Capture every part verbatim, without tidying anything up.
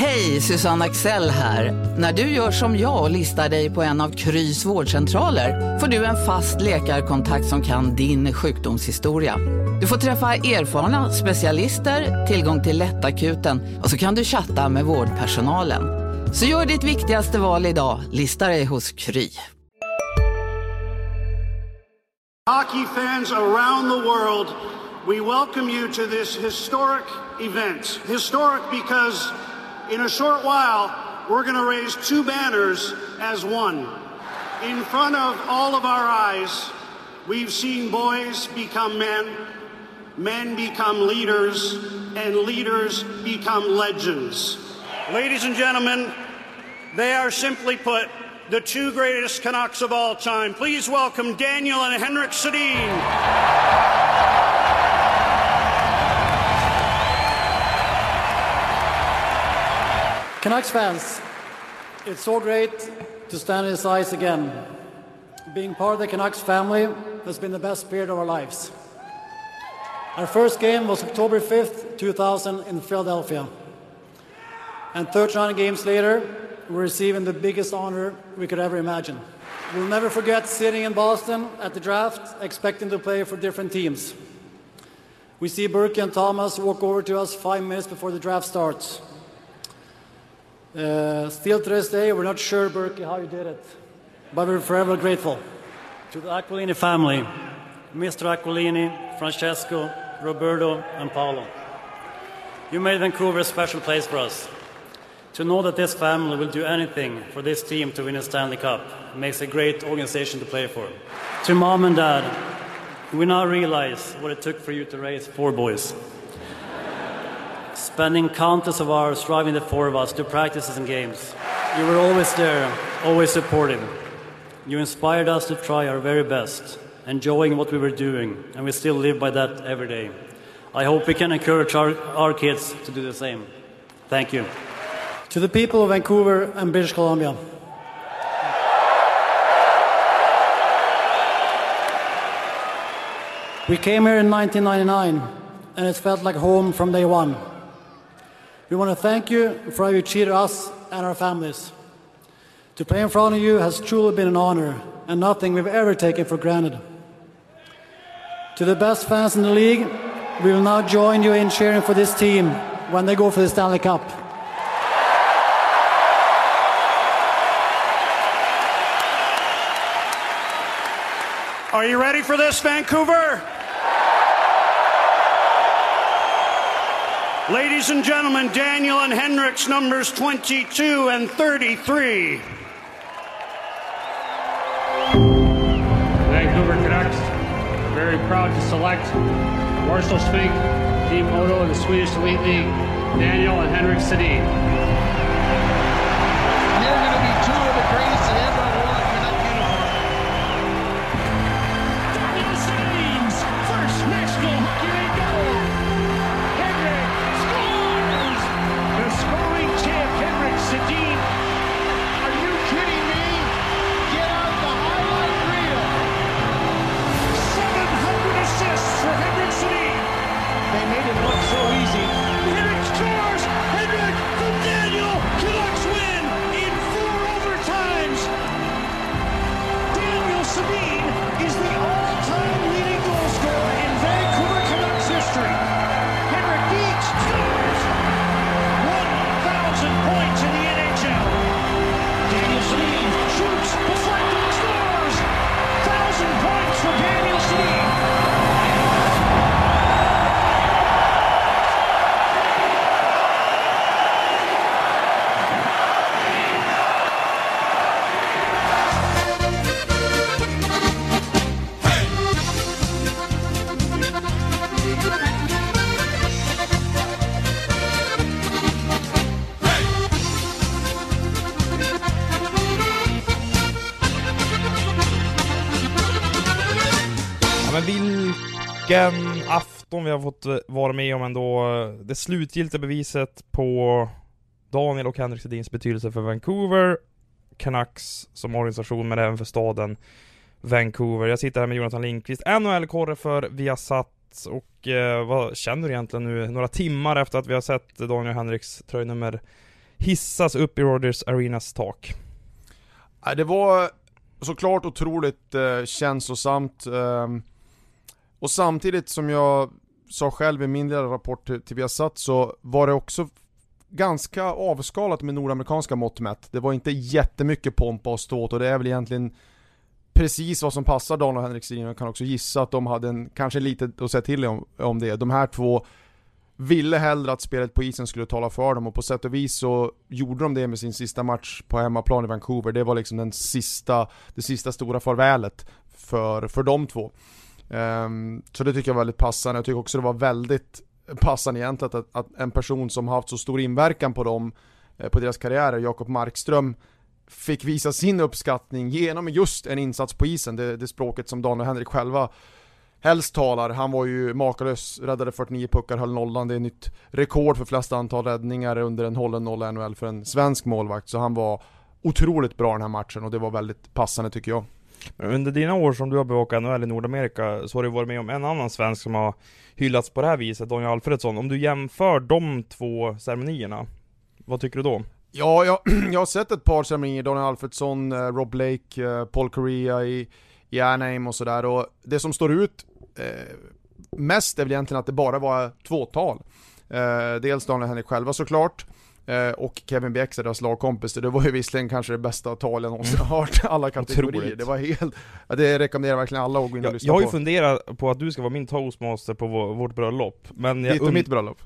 Hej, Susanne Axel här. När du gör som jag och listar dig på en av Krys vårdcentraler får du en fast läkarkontakt som kan din sjukdomshistoria. Du får träffa erfarna specialister, tillgång till lättakuten och så kan du chatta med vårdpersonalen. Så gör ditt viktigaste val idag, listar dig hos Kry. Hockey fans around the world, we welcome you to this historic event. Historic because in a short while we're going to raise two banners as one. In front of all of our eyes, we've seen boys become men, men become leaders, and leaders become legends. Ladies and gentlemen, they are simply put the two greatest Canucks of all time. Please welcome Daniel and Henrik Sedin. Canucks fans, it's so great to stand in this ice again. Being part of the Canucks family has been the best period of our lives. Our first game was October fifth, two thousand in Philadelphia. And thirty-nine games later, we're receiving the biggest honor we could ever imagine. We'll never forget sitting in Boston at the draft, expecting to play for different teams. We see Burke and Thomas walk over to us five minutes before the draft starts. Uh, still to this day, we're not sure, Burke, how you did it, but we're forever grateful. To the Aquilini family, Mister Aquilini, Francesco, Roberto, and Paolo, you made Vancouver a special place for us. To know that this family will do anything for this team to win a Stanley Cup makes a great organization to play for. To Mom and Dad, we now realize what it took for you to raise four boys. Spending countless of hours driving the four of us to practices and games. You were always there, always supportive. You inspired us to try our very best, enjoying what we were doing, and we still live by that every day. I hope we can encourage our, our kids to do the same. Thank you. To the people of Vancouver and British Columbia. We came here in nineteen ninety-nine, and it felt like home from day one. We want to thank you for how you cheated us and our families. To play in front of you has truly been an honor, and nothing we've ever taken for granted. To the best fans in the league, we will now join you in cheering for this team when they go for the Stanley Cup. Are you ready for this, Vancouver? Ladies and gentlemen, Daniel and Henrik's numbers twenty-two and thirty-three. Vancouver Canucks, very proud to select Marcel Schwing, Team Modo in the Swedish Elite League, Daniel and Henrik Sedin. And they're going to be two of the greatest to ever won in that uniform. Daniel Sedin's first national hockey league goal. Henrik scores! The scoring champ, Henrik Sedin. Are you kidding me? Get out the highlight reel. seven hundred assists for Henrik Sedin. They made it look so easy. Henrik scores! Henrik from Daniel! Canucks win in four overtimes! Daniel Sedin is the all-time leading goal scorer in Vancouver Canucks history. Henrik Bieksa scores! one thousand points in the N H L. Daniel Sedin shoots, deflected, scores! one thousand points for Daniel Sedin. Vilken afton vi har fått vara med om ändå. Det slutgiltiga beviset på Daniel och Henrik Sedins betydelse för Vancouver Canucks som organisation, men även för staden Vancouver. Jag sitter här med Jonathan Lindqvist, N H L-korre för Viasat. Och eh, vad känner du egentligen nu, några timmar efter att vi har sett Daniel och Henriks tröjnummer hissas upp i Rogers Arenas tak. Det var såklart otroligt eh, känslosamt. Eh, och samtidigt, som jag sa själv i min lilla rapport till, till Viasat, så var det också ganska avskalat med nordamerikanska mått mätt. Det var inte jättemycket pompa och ståt, och det är väl egentligen precis vad som passar Dan och Henrik Sedin. Jag kan också gissa att de hade en, kanske lite att säga till om, om det. De här två ville hellre att spelet på isen skulle tala för dem, och på sätt och vis så gjorde de det med sin sista match på hemmaplan i Vancouver. Det var liksom den sista, det sista stora farvälet för, för de två. Um, så det tycker jag var väldigt passande. Jag tycker också det var väldigt passande egentligen att, att en person som haft så stor inverkan på dem, på deras karriärer, Jakob Markström, fick visa sin uppskattning genom just en insats på isen. Det, det språket som Dan och Henrik själva helst talar. Han var ju makalös, räddade fyrtionio puckar, höll nollan. Det är nytt rekord för flest antal räddningar under en hållen nolla N H L för en svensk målvakt. Så han var otroligt bra den här matchen, och det var väldigt passande tycker jag. Under dina år som du har bevakat N H L i Nordamerika så har du varit med om en annan svensk som har hyllats på det här viset, Daniel Alfredsson. Om du jämför de två ceremonierna, vad tycker du då? Ja, jag, jag har sett ett par ceremonier, Daniel Alfredsson, Rob Blake, Paul Correa i, i Anaheim och sådär. Och det som står ut eh, mest är väl egentligen att det bara var tvåtal. Eh, dels Daniel och Henrik själva såklart, eh, och Kevin Bieksa, deras lagkompis. Det var ju visserligen kanske det bästa tal jag någonsin har hört, alla kategorier. Det var helt, det rekommenderar verkligen alla att gå in och lyssna på. Jag har ju funderat på att du ska vara min toastmaster på vår, vårt bröllop. Men jag Ditt und- och mitt bröllop.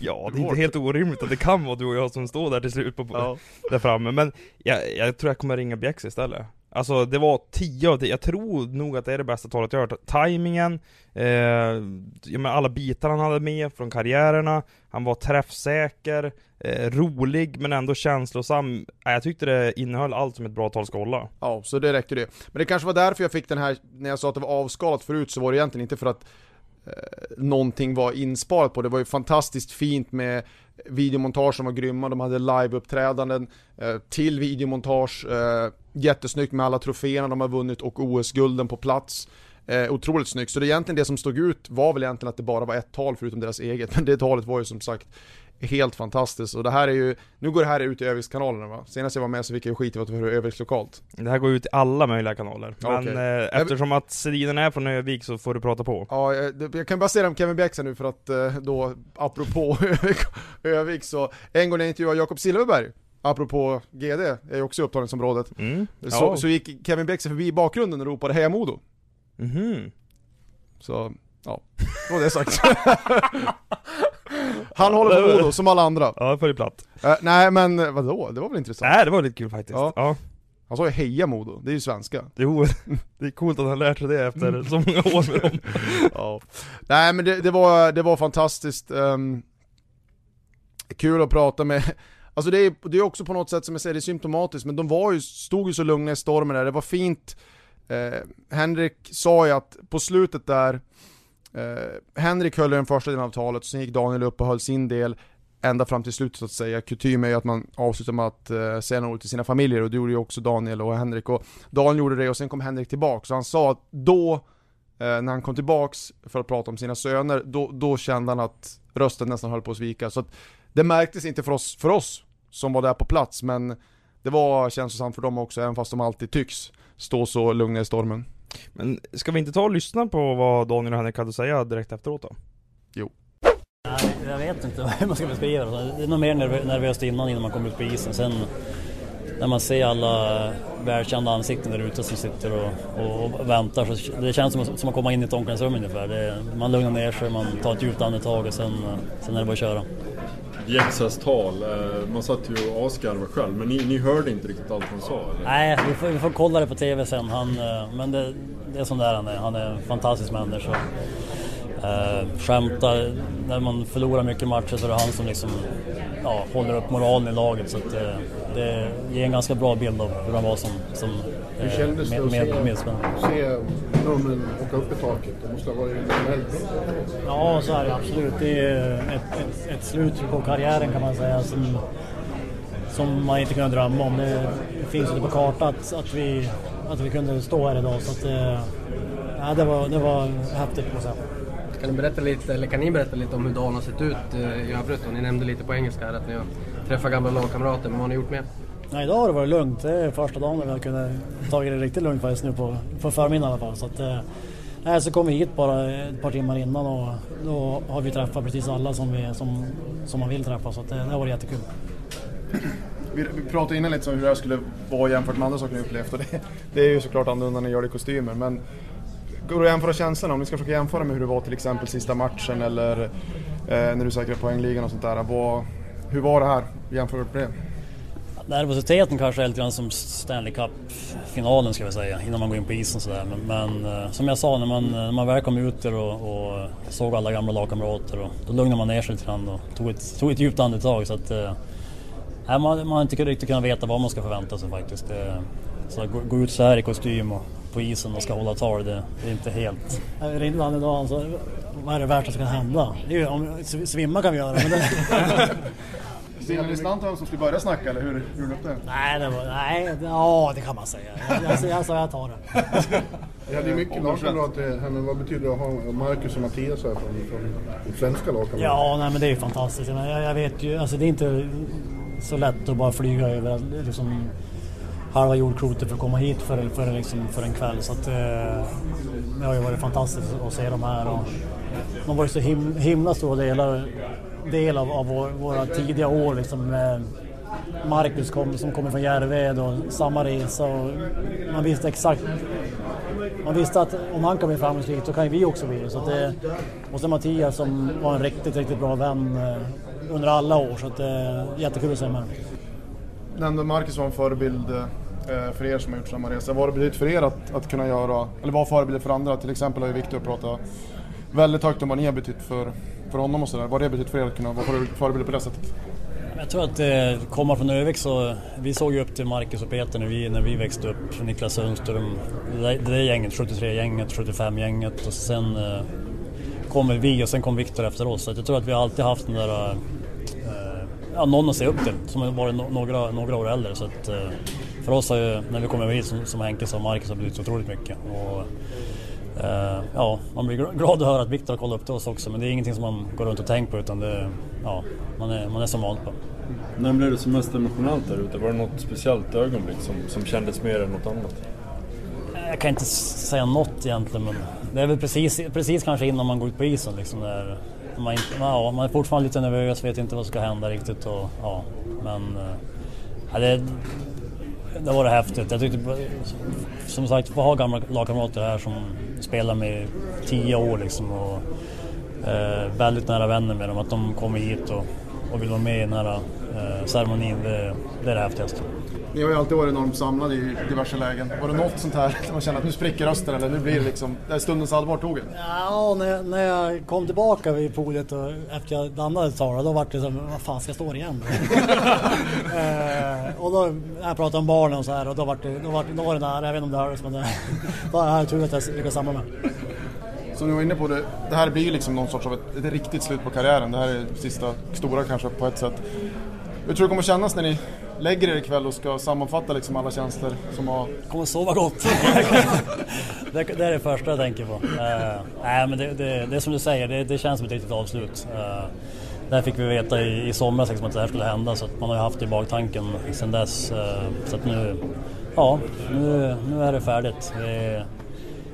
Ja, det är inte helt orimligt att det kan vara du och jag som står där till slut på, ja. Där framme. Men jag, jag tror jag kommer ringa Bieksa istället. Alltså det var tio av tio. Jag tror nog att det är det bästa talet jag har hört. Timingen, eh, jag menar, alla bitar han hade med från karriärerna. Han var träffsäker, eh, rolig men ändå känslosam. Jag tyckte det innehöll allt som ett bra tal ska hålla. Ja, så det räckte det. Men det kanske var därför jag fick den här, när jag sa att det var avskalat förut, så var det egentligen inte för att någonting var insparat på. Det var ju fantastiskt fint med videomontage som var grymma. De hade live-uppträdanden till videomontage. Jättesnyggt med alla troféerna de har vunnit och O S-gulden på plats. Otroligt snyggt. Så det, egentligen det som stod ut var väl egentligen att det bara var ett tal förutom deras eget. Men det talet var ju som sagt helt fantastiskt. Och det här är ju, nu går det här ut i Övikskanalerna, va? Senast jag var med så fick jag ju skit i vad det var Öviks lokalt. Det här går ut i alla möjliga kanaler. Men okay. eh, eftersom att Sedinen är från Övik så får du prata på. Ja, jag, jag kan bara säga om Kevin Bieksa nu för att då, apropå Övik, så en gång när jag intervjuade Jakob Silverberg, apropå G D, är ju också i upptagningsområdet. Mm. Ja. Så, så gick Kevin Bieksa förbi i bakgrunden och ropade Heja Modo. Mhm. Så, ja. Då det sagt. Han håller på Modo som alla andra. Ja, för i platt. Uh, nej, men vadå? Det var väl intressant? Nej, det var lite kul faktiskt. Ja. Ja. Han sa ju Heja Modo. Det är ju svenska. Jo, det är coolt att han lärt sig det efter så många år med dem. Ja. Nej, men det, det, var, det var fantastiskt um, kul att prata med. Alltså det är, det är också på något sätt som jag säger, det är symptomatiskt. Men de var ju, stod ju så lugna i stormen där. Det var fint. Eh, Henrik sa ju att på slutet där, eh, Henrik höll den första delen av talet, sen gick Daniel upp och höll sin del ända fram till slutet så att säga. Kutym är ju att man avslutar med att eh, säga något till sina familjer, och det gjorde ju också Daniel och Henrik, och Daniel gjorde det och sen kom Henrik tillbaka. Så han sa att då eh, när han kom tillbaks för att prata om sina söner, då, då kände han att rösten nästan höll på att svika. Så att det märktes inte för oss, för oss som var där på plats, men det var känslosamt för dem också, även fast de alltid tycks stå så lugna i stormen. Men ska vi inte ta och lyssna på vad Daniel och Henrik hade att säga direkt efteråt då? Jo. Jag vet inte hur man ska beskriva det. Det är nog mer nervöst innan, innan man kommer ut på isen. Sen när man ser alla välkända ansikten där ute som sitter och, och, och väntar, så det känns som att man kommer in i ett omklädningsrum ungefär. Det, man lugnar ner sig, man tar ett djupt andetag och sen, sen är det bara att köra. Bieksas tal, man satt ju och asgarvade själv, men ni, ni hörde inte riktigt allt han sa, eller? Nej, vi får, vi får kolla det på tv sen. Han, men det, det är sån där han är. Han är en fantastisk människa. Eh, skämtar, när man förlorar mycket matcher så är det han som liksom, ja, håller upp moralen i laget. Så att, eh, det ger en ganska bra bild av hur han var som, som eh, det med, med, med, med se drömmen åka upp i taket. Det måste ha varit väldigt. Ja, så är det absolut. Det är ett, ett, ett slut på karriären kan man säga, som, som man inte kunde drömma om. Det, det finns ju på kartan att, att, vi, att vi kunde stå här idag. Så att, eh, ja, det, var, det var häftigt på sätt. Kan ni berätta lite, eller kan ni berätta lite om hur dagen har sett ut i övrigt? Ni nämnde lite på engelska här att ni har träffa gamla lagkamrater. Vad har ni gjort med? Nej, idag har det varit lugnt. Det är första dagen när jag kunde ta det riktigt lugnt faktiskt nu på, på förmiddagen i alla fall. Så, att, nej, så kom vi hit bara ett par timmar innan och då har vi träffat precis alla som, vi, som, som man vill träffa. Så att, det har varit jättekul. Vi pratade innan lite om hur det här skulle vara jämfört med andra saker ni upplevt. Och det, det är ju såklart annorlunda när ni gör det i kostymer. Men går du att jämföra känslorna? Om ni ska försöka jämföra med hur det var till exempel sista matchen eller eh, när du säkrade poängligan och sånt där. Vad, hur var det här jämfört med det? Nervositeten kanske är lite grann som Stanley Cup-finalen ska vi säga, innan man går in på isen sådär. Men, men som jag sa, när man, när man väl kom ut och, och såg alla gamla lagkamrater och, då lugnade man ner sig lite grann och tog ett, tog ett djupt andetag. Så att, eh, man har inte riktigt kunnat veta vad man ska förvänta sig faktiskt. Det, så att gå, gå ut så här i kostym och på isen och ska hålla tal, det, det är inte helt... Jag ringde han idag och sa, vad är det värsta som kan hända? Det är ju, om, svimma kan vi göra, men det... Stina Lislantan som skulle börja snacka, eller hur gjorde du det? Nej, det var, nej det, åh, det kan man säga. Jag, jag, jag sa jag tar det. Ja, det är mycket lagkamrater här, men vad betyder det att ha Markus och Mattias här från, från svenska lagkamrater? Ja, nej, men det är ju fantastiskt. Jag, jag vet ju, alltså det är inte så lätt att bara flyga över liksom, halva jordklotet för att komma hit för, för, liksom, för en kväll. Så att, eh, det har ju varit fantastiskt att se dem här. Och, de var ju så him, himla stora delar. del av, av vår, våra tidiga år liksom, eh, Markus kom, som kommer från Järved och samma resa och man visste exakt man visste att om han kan bli framgångsrik så kan vi också bli så att det. Och sen Mattias som var en riktigt, riktigt bra vän eh, under alla år så att det eh, är jättekul att se med. Nämnde Markus var en förebild eh, för er som har gjort samma resa. Vad har det betytt för er att, att kunna göra, eller vad förebilder för andra? Till exempel har ju Victor pratat väldigt högt om vad ni har betytt för för honom och sådär. Vad det betyder för er att kunna vara förebilder på det sättet? Jag tror att det kommer från Övik så vi såg ju upp till Markus och Peter när vi, när vi växte upp. Niklas Sundström, det där gänget, sjuttiotre-gänget, sjuttiofem-gänget och sen eh, kommer vi och sen kom Victor efter oss. Så jag tror att vi alltid haft den där eh, ja, någon att se upp till som varit no- några, några år äldre. Så att, eh, för oss har ju, när vi kommer hit som, som Henke och Markus har betytt otroligt mycket. Och, Uh, ja, man blir glad att höra att Victor har kollat upp till oss också, men det är ingenting som man går runt och tänker på utan det, ja, man, är, man är som vant på. När blev det som mest emotionellt där ute? Var det något speciellt ögonblick som, som kändes mer än något annat? Jag kan inte säga något egentligen, men det är väl precis, precis kanske innan man går ut på isen liksom, där man, inte, ja, man är fortfarande lite nervös, vet inte vad som ska hända riktigt och, ja, men ja, det Det var det häftigt. Jag tyckte, som sagt, att ha gamla lagkamrater här som spelar med tio år liksom, och eh, väldigt nära vänner med dem. Att de kommer hit och, och vill vara med i den här eh, ceremonin, det, det är det häftigaste. Ni har ju alltid varit enormt samlade i diverse lägen. Var det något sånt här som man känner att nu spricker rösten eller nu blir det liksom, det är stundens allvar tåget? Ja, när jag, när jag kom tillbaka vid podiet och efter jag landade Sara, då var det som, vad fan ska jag stå igen? eh, och då jag pratade om barnen och så här och då var det, då var det, då var det där, jag vet inte om det hörs men det, då är jag tur att jag lyckas samla mig. Som du var inne på, det, det här blir ju liksom någon sorts av ett, ett riktigt slut på karriären. Det här är sista stora kanske på ett sätt. Hur tror du kommer kännas när ni lägger er ikväll och ska sammanfatta liksom alla tjänster som har... Kommer sova gott. det, det är det första jag tänker på. Uh, nej, men det, det, det är som du säger, det, det känns som ett riktigt avslut. Uh, där fick vi veta i, i somras liksom, att det här skulle hända, så att man har ju haft i baktanken sedan dess. Uh, så att nu, ja, nu, nu är det färdigt. Vi,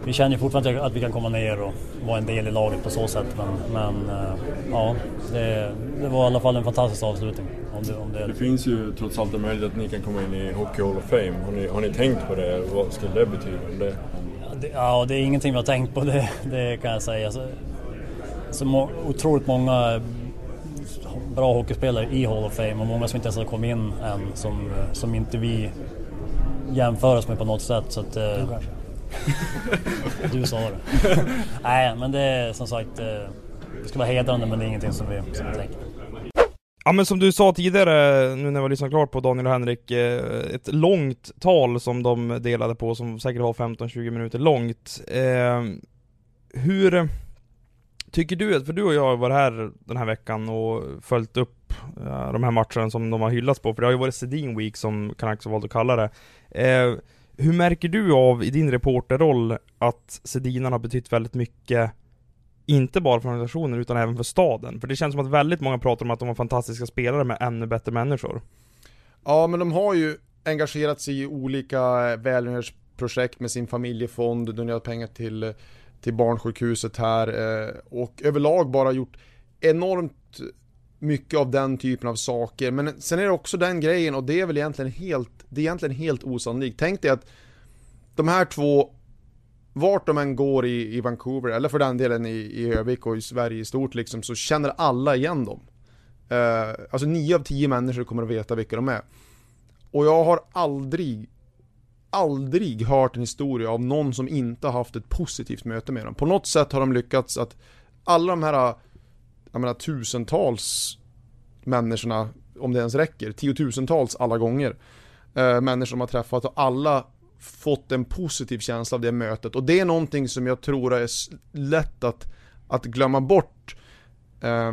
vi känner ju fortfarande att vi kan komma ner och vara en del i laget på så sätt. Men, men uh, ja, det, det var i alla fall en fantastisk avslutning. Om det, om det. Det finns ju trots allt en möjlighet att ni kan komma in i Hockey Hall of Fame. Har ni, har ni tänkt på det? Vad skulle det betyda? Det... Ja, det, ja, det är ingenting vi har tänkt på, det, det kan jag säga. Så, så må, otroligt många bra hockeyspelare i Hall of Fame och många som inte ens har kommit in än som, som inte vi jämförs med på något sätt. Så att, du kanske. Du sa det. Nej, men det är som sagt, det ska vara hedrande men det är ingenting som vi, som vi tänker. Ja, men som du sa tidigare, nu när jag lyssnade klart på Daniel och Henrik, ett långt tal som de delade på som säkert var femton tjugo minuter långt. Eh, hur tycker du, för du och jag var här den här veckan och följt upp eh, de här matcherna som de har hyllats på, för det har ju varit Sedin Week som Canucks har valt att kalla det. Eh, hur märker du av i din reporterroll att Sedinarna har betytt väldigt mycket inte bara för organisationen utan även för staden. För det känns som att väldigt många pratar om att de har fantastiska spelare med ännu bättre människor. Ja, men de har ju engagerat sig i olika välgörenhetsprojekt med sin familjefond, donerat pengar till, till barnsjukhuset här och överlag bara gjort enormt mycket av den typen av saker. Men sen är det också den grejen, och det är väl egentligen helt, det är egentligen helt osannolikt. Tänk dig att de här två, vart de än går i, i Vancouver eller för den delen i, i Övik och i Sverige i stort liksom, så känner alla igen dem. Uh, alltså nio av tio människor kommer att veta vilka de är. Och jag har aldrig aldrig hört en historia av någon som inte har haft ett positivt möte med dem. På något sätt har de lyckats att alla de här, jag menar, tusentals människorna, om det ens räcker, tiotusentals alla gånger, eh, människor som har träffat, och alla fått en positiv känsla av det mötet. Och det är någonting som jag tror är lätt att, att glömma bort. Eh,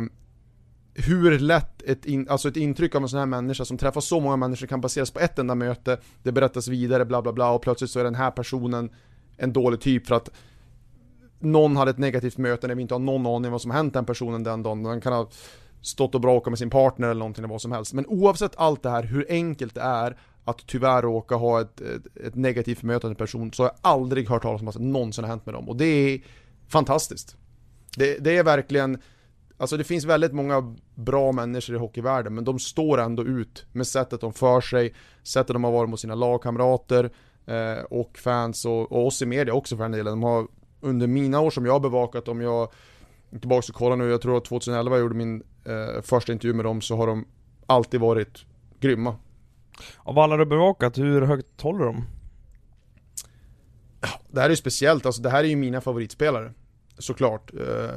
hur lätt ett, in, alltså ett intryck av en sån här människa som träffar så många människor kan baseras på ett enda möte. Det berättas vidare, bla bla bla, och plötsligt så är den här personen en dålig typ för att någon hade ett negativt möte när vi inte har någon aning vad som hänt den personen den dagen. Den kan ha stått och bråkat med sin partner eller någonting eller vad som helst. Men oavsett allt det här, hur enkelt det är att tyvärr råka ha ett, ett, ett negativt möte med en person, så har jag aldrig hört talas om att någonsin har hänt med dem. Och det är fantastiskt. Det, det är verkligen, alltså det finns väldigt många bra människor i hockeyvärlden, men de står ändå ut med sättet de för sig, sättet de har varit mot sina lagkamrater eh, och fans och, och oss i media också för en del. De har under mina år som jag har bevakat, om jag tillbaka och kollar nu, jag tror att tjugohundraelva jag gjorde min eh, första intervju med dem, så har de alltid varit grymma. Av alla du bevakat, hur högt håller de? Det här är ju speciellt, alltså det här är ju mina favoritspelare, såklart. Eh,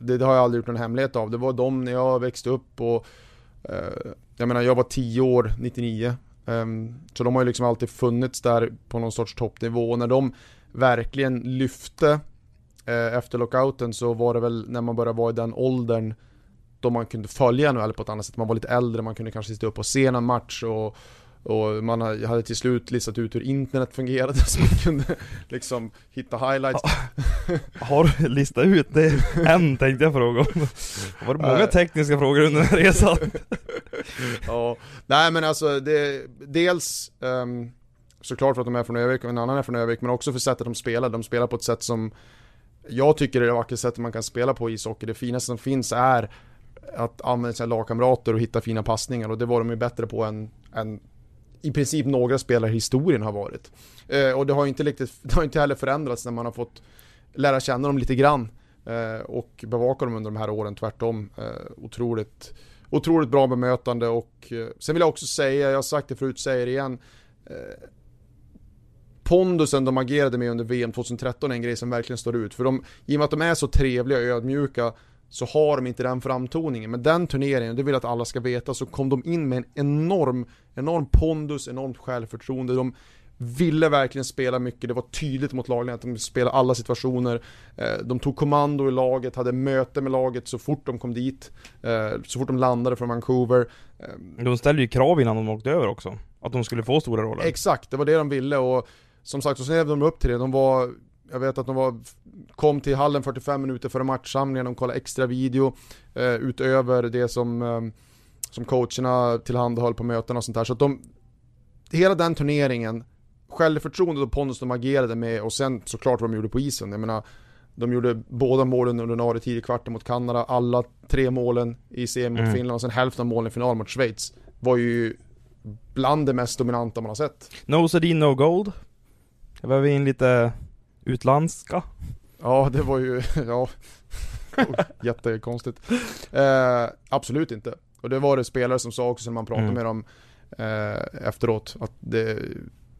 det, det har jag aldrig gjort någon hemlighet av. Det var de när jag växte upp och eh, jag menar, jag var tio år nittionio. Eh, så de har ju liksom alltid funnits där på någon sorts toppnivå, och när de verkligen lyfte eh, efter lockouten, så var det väl när man började vara i den åldern då man kunde följa nu, eller på ett annat sätt. Man var lite äldre, man kunde kanske sitta upp och se en match, och, och man hade till slut listat ut hur internet fungerade, så man kunde liksom hitta highlights. Har du listat ut det? En tänkte jag fråga om. Var det många tekniska frågor under den här resan? Ja. Nej, men alltså det, dels um, såklart för att de är från Övik och en annan är från Övik, men också för sättet de spelar. De spelar på ett sätt som jag tycker är det vackraste sättet man kan spela på ishockey. Det finaste som finns är att använda sina lagkamrater och hitta fina passningar, och det var de ju bättre på än, än i princip några spelare i historien har varit. Eh, och det har ju inte, riktigt, det har inte heller förändrats när man har fått lära känna dem lite grann eh, och bevaka dem under de här åren. Tvärtom, eh, otroligt, otroligt bra bemötande. Och eh, sen vill jag också säga, jag har sagt det förut, säger igen, eh, pondusen de agerade med under V M tjugotretton är en grej som verkligen står ut. För de, i och med att de är så trevliga och ödmjuka, så har de inte den framtoningen. Men den turneringen, det vill jag att alla ska veta, så kom de in med en enorm, enorm pondus, enormt självförtroende. De ville verkligen spela mycket. Det var tydligt mot lagen att de spelade alla situationer. De tog kommando i laget, hade möte med laget så fort de kom dit, så fort de landade från Vancouver. De ställde ju krav innan de åkte över också, att de skulle få stora roller. Exakt, det var det de ville, och som sagt, så snävde de upp till det. De var, jag vet att de var, kom till hallen fyrtiofem minuter före matchsamlingen. De kollade extra video eh, utöver det som, eh, som coacherna tillhandahöll på möten och sånt där. Så att de, hela den turneringen, självförtroendet och pondus de agerade med, och sen såklart vad de gjorde på isen. Jag menar, de gjorde båda målen under ordinarie tid i kvarten mot Kanada, alla tre målen i serien mot mm. Finland, och sen hälften av målen i final mot Schweiz. Var ju bland det mest dominanta man har sett. No Sedin, no gold. Jag behöver in lite utländska. Ja, det var ju ja, jättekonstigt. Eh, absolut inte. Och det var det spelare som sa också när man pratade mm. med dem eh, efteråt, att det,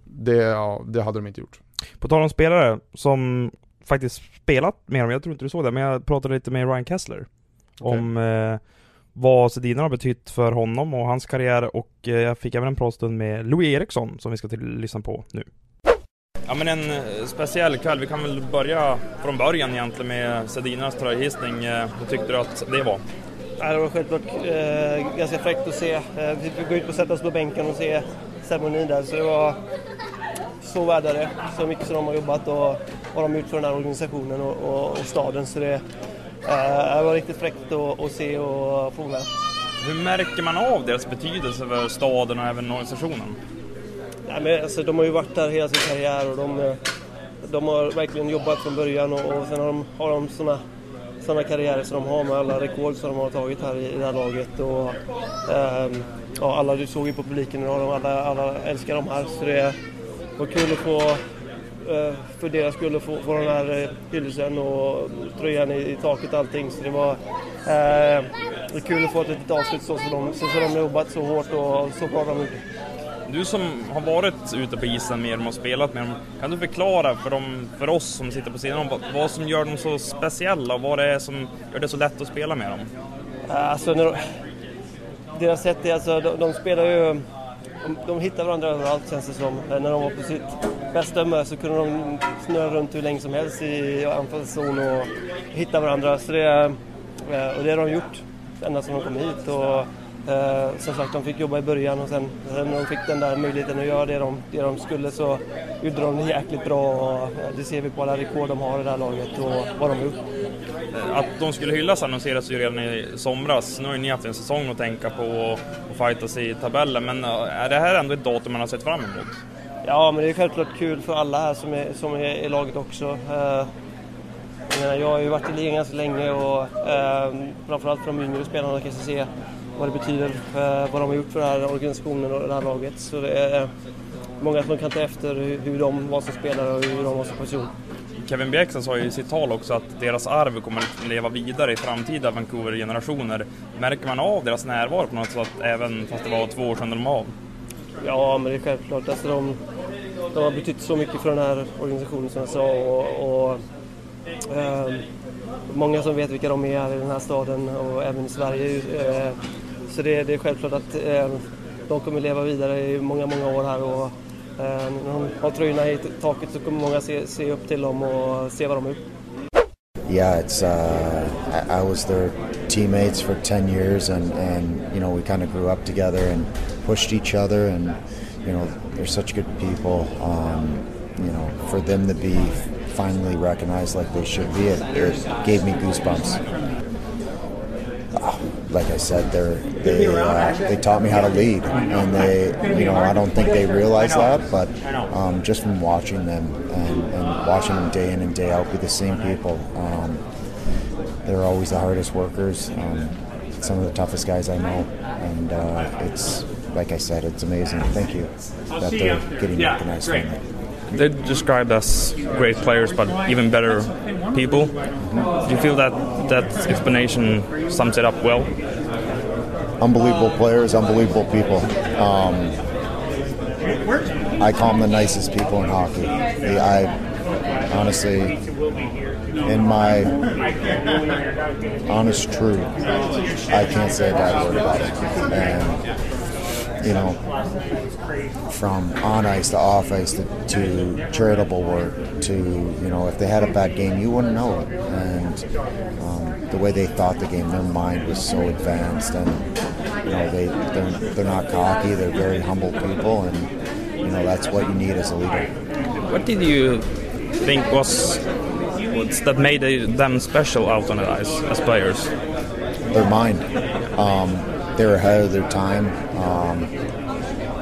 det, ja, det hade de inte gjort. På tal om spelare som faktiskt spelat med dem, jag tror inte du såg det, men jag pratade lite med Ryan Kessler okay. om eh, vad Sedin har betytt för honom och hans karriär, och eh, jag fick även en pratstund med Louis Eriksson som vi ska till- lyssna på nu. Ja, men en speciell kväll. Vi kan väl börja från början egentligen med Sedinas tröjhissning. Hur tyckte du att det var? Ja, det var självklart eh, ganska fräckt att se. Vi fick gå ut och sätta oss på bänken och se ceremonin där. Så det var så värdare. Så mycket som de har jobbat och vad de har gjort för den här organisationen och, och, och staden. Så det Det var riktigt fräckt att, att se och prova. Hur märker man av deras betydelse för staden och även organisationen? Ja, men alltså, de har ju varit där hela sin karriär och de, de har verkligen jobbat från början och, och sen har de, har de såna, såna karriärer som de har med alla rekord som de har tagit här i, i det här laget. Och, ähm, ja, alla du såg ju på publiken och de, alla, alla älskar dem här, så det var kul att få äh, för deras skull att få, få den här hylsen och tröjan i, i taket och allting, så det var... Äh, Det är kul att få ett litet avslut så som de, så, så de har jobbat så hårt och så bra de gjort. Du som har varit ute på isen med dem och spelat med dem, kan du förklara för, dem, för oss som sitter på sidan vad, vad som gör dem så speciella och vad det är som gör det så lätt att spela med dem? Alltså, när de, deras sätt är, alltså, de, de spelar ju, de, de hittar varandra överallt känns det som. När de var på sitt bästa möte så kunde de snurra runt hur länge som helst i anfallszon och hitta varandra. Så det, och det har de gjort ända som de kom hit och eh, som sagt de fick jobba i början och sen, sen när de fick den där möjligheten att göra det de, det de skulle så gjorde de det jäkligt bra och det ser vi på alla rekord de har i det här laget och vad de har gjort. Att de skulle hyllas annonseras ju redan i somras. Nu har ju ni haft en säsong att tänka på och, och fightas i tabellen, men är det här ändå ett datum man har sett fram emot? Ja, men det är självklart kul för alla här som är, som är i laget också. Eh, Jag, menar, jag har ju varit i ligan så länge och eh, framförallt för de yngre spelarna kan jag se vad det betyder, eh, vad de har gjort för den här organisationen och det här laget. Så det är många som kan ta efter hur, hur de var som spelare och hur de var som person. Kevin Bieksa sa ju i sitt tal också att deras arv kommer att leva vidare i framtida Vancouver-generationer. Märker man av deras närvaro på något sätt även fast det var två år sedan de var av? Ja, men det är självklart. Alltså, de, de har betytt så mycket för den här organisationen som jag sa och... och Eh, många som vet vilka de är i den här staden och även i Sverige, eh, så det, det är självklart att eh, de kommer leva vidare i många, många år här och eh, när de har tröjorna i taket så kommer många se, se upp till dem och se vad de är. Yeah, it's uh, I was their teammates for ten years and and you know we kind of grew up together and pushed each other and you know they're such good people. Um, you know, for them to be finally recognized like they should be, it, it gave me goosebumps. Like I said, they're, they uh, they taught me how to lead, and they, you know, I don't think they realize that, but um, just from watching them and, and watching them day in and day out be the same people, um, they're always the hardest workers, um, some of the toughest guys I know, and uh, it's, like I said, it's amazing. Thank you that they're getting recognized from that. They're described as great players, but even better people. Do you feel that that explanation sums it up well? Unbelievable players, unbelievable people. Um, I call them the nicest people in hockey. I honestly, in my honest truth, I can't say a bad word about it. And, you know, from on ice to off ice to, to charitable work to, you know, if they had a bad game, you wouldn't know it. And um, the way they thought the game, their mind was so advanced. And, you know, they, they're, they're not cocky. They're very humble people. And, you know, that's what you need as a leader. What did you think was what's that made them special out on the ice as players? Their mind. Um, They were ahead of their time. Um,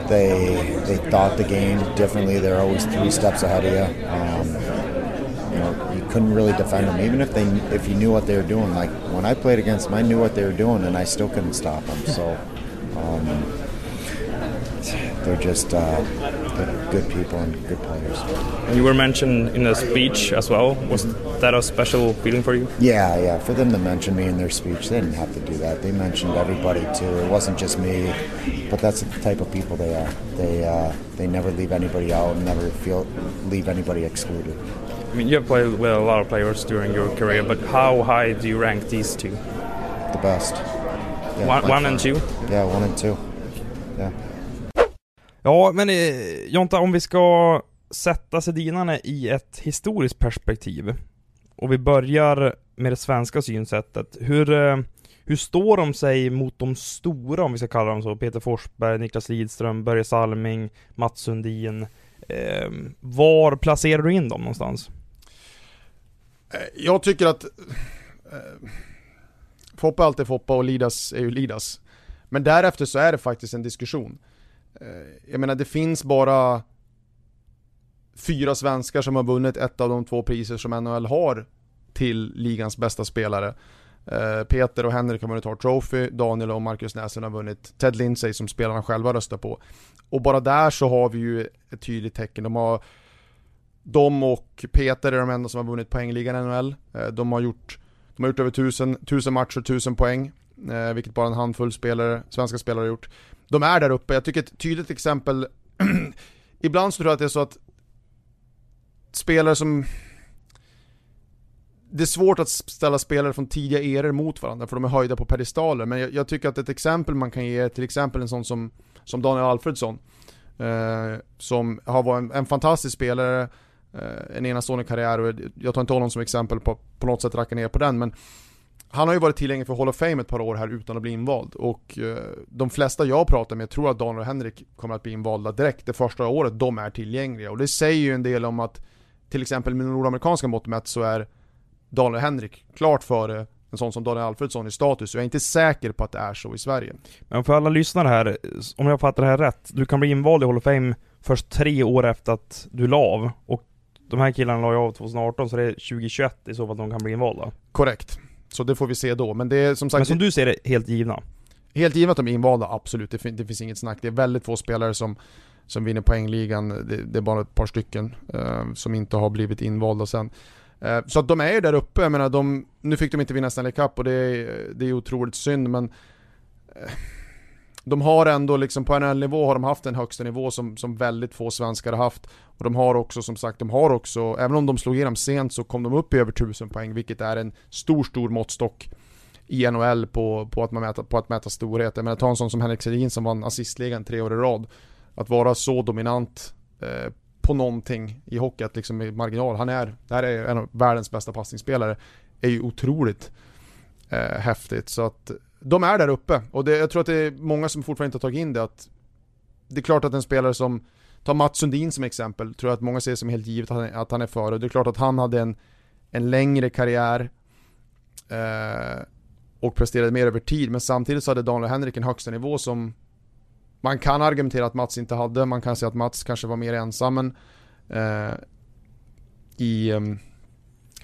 they they thought the game differently. They're always three steps ahead of you. Um, you know, you couldn't really defend them, even if they if you knew what they were doing. Like when I played against them, I knew what they were doing, and I still couldn't stop them. So um, they're just uh, they're good people and good players. You were mentioned in the speech as well. Was that a special feeling for you? Yeah, yeah. For them to mention me in their speech, they didn't have to do that. They mentioned everybody too. It wasn't just me, but that's the type of people they are. They uh, they never leave anybody out, never feel leave anybody excluded. I mean, you have played with a lot of players during your career, but how high do you rank these two? The best. Yeah, one, one and two. Yeah, one and two. Yeah. Ja, men eh, Jonta, om vi ska sätta Sedinarna i ett historiskt perspektiv och vi börjar med det svenska synsättet. Hur, eh, hur står de sig mot de stora, om vi ska kalla dem så? Peter Forsberg, Niklas Lidström, Börje Salming, Mats Sundin. Eh, var placerar du in dem någonstans? Jag tycker att eh, Foppa är alltid Foppa och Lidas är ju Lidas. Men därefter så är det faktiskt en diskussion. Eh, jag menar, det finns bara fyra svenskar som har vunnit ett av de två priser som N H L har till ligans bästa spelare. Eh, Peter och Henrik har vunnit Hart Trophy, Daniel och Markus Näslund har vunnit Ted Lindsay som spelarna själva röstar på. Och bara där så har vi ju ett tydligt tecken. De har De och Peter är de enda som har vunnit poängligan i N H L. De har gjort, de har gjort över tusen, tusen matcher och tusen poäng, vilket bara en handfull spelare, svenska spelare har gjort. De är där uppe. Jag tycker ett tydligt exempel ibland så tror jag att det är så att spelare som, det är svårt att ställa spelare från tidiga eror mot varandra för de är höjda på pedestaler. Men jag, jag tycker att ett exempel man kan ge är till exempel en sån som, som Daniel Alfredsson, eh, som har varit en, en fantastisk spelare, en enastående karriär, och jag tar inte honom som exempel på, på något sätt racka ner på den, men han har ju varit tillgänglig för Hall of Fame ett par år här utan att bli invald, och eh, de flesta jag pratar med tror att Daniel och Henrik kommer att bli invalda direkt det första året de är tillgängliga, och det säger ju en del om att till exempel med nordamerikanska mått mätt så är Daniel och Henrik klart före en sån som Daniel Alfredsson i status. Jag är inte säker på att det är så i Sverige. Men för alla lyssnare här, om jag fattar det här rätt, du kan bli invald i Hall of Fame först tre år efter att du la av, och de här killarna la jag av tjugo arton, så det är tjugo tjugoett i så fall att de kan bli invalda. Korrekt. Så det får vi se då. Men, det är, som sagt, Men som du ser det, helt givna? Helt givna att de är invalda, absolut. Det, fin- det finns inget snack. Det är väldigt få spelare som, som vinner poängligan. Det, det är bara ett par stycken uh, som inte har blivit invalda sen. Uh, så att de är ju där uppe. Jag menar, de, nu fick de inte vinna Stanley Cup och det är, det är otroligt synd. Men uh, de har ändå liksom, på en nivå har de haft en högsta nivå som, som väldigt få svenskar har haft. Och de har också, som sagt, de har också, även om de slog igenom sent så kom de upp i över tusen poäng, vilket är en stor, stor måttstock i N H L på, på, att, man mäta, på att mäta storhet. Men att ta en sån som Henrik Sedin som vann assistligan tre år i rad, att vara så dominant eh, på någonting i hockey, att liksom i marginal, han är, det här är en av världens bästa passningsspelare, är ju otroligt eh, häftigt. Så att de är där uppe, och det, jag tror att det är många som fortfarande inte har tagit in det, att det är klart att en spelare som, ta Mats Sundin som exempel, tror jag att många ser som helt givet att han är före. Det är klart att han hade en, en längre karriär eh, och presterade mer över tid, men samtidigt så hade Daniel och Henrik en högsta nivå som man kan argumentera att Mats inte hade. Man kan säga att Mats kanske var mer ensam men, eh, i, eh,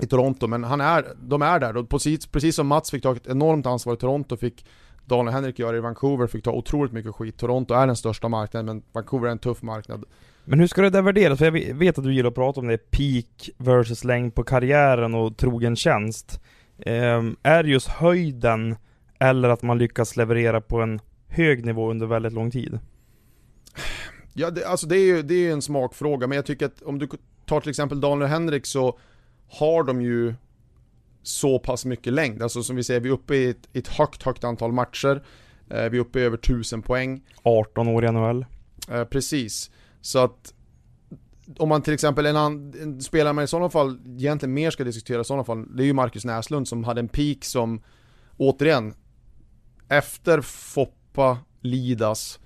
i Toronto, men han är, de är där. Och precis, precis som Mats fick ta ett enormt ansvar i Toronto, fick Daniel Henrik gör i Vancouver, fick ta otroligt mycket skit. Toronto är den största marknaden, men Vancouver är en tuff marknad. Men hur ska det där värderas? För jag vet att du gillar att prata om det, peak versus längd på karriären och trogen tjänst. Eh, är just höjden eller att man lyckas leverera på en hög nivå under väldigt lång tid? Ja, det, alltså det är ju det är en smakfråga, men jag tycker att om du tar till exempel Daniel Henrik så har de ju så pass mycket längd. Alltså som vi säger, vi är uppe i ett, ett högt, högt antal matcher. Eh, vi är uppe i över tusen poäng. arton år i N H L. Eh, precis. Så att om man till exempel, en, an, en spelare man i sådana fall egentligen mer ska diskutera i sådana fall, det är ju Markus Näslund som hade en peak som, återigen, efter Foppa, Lidas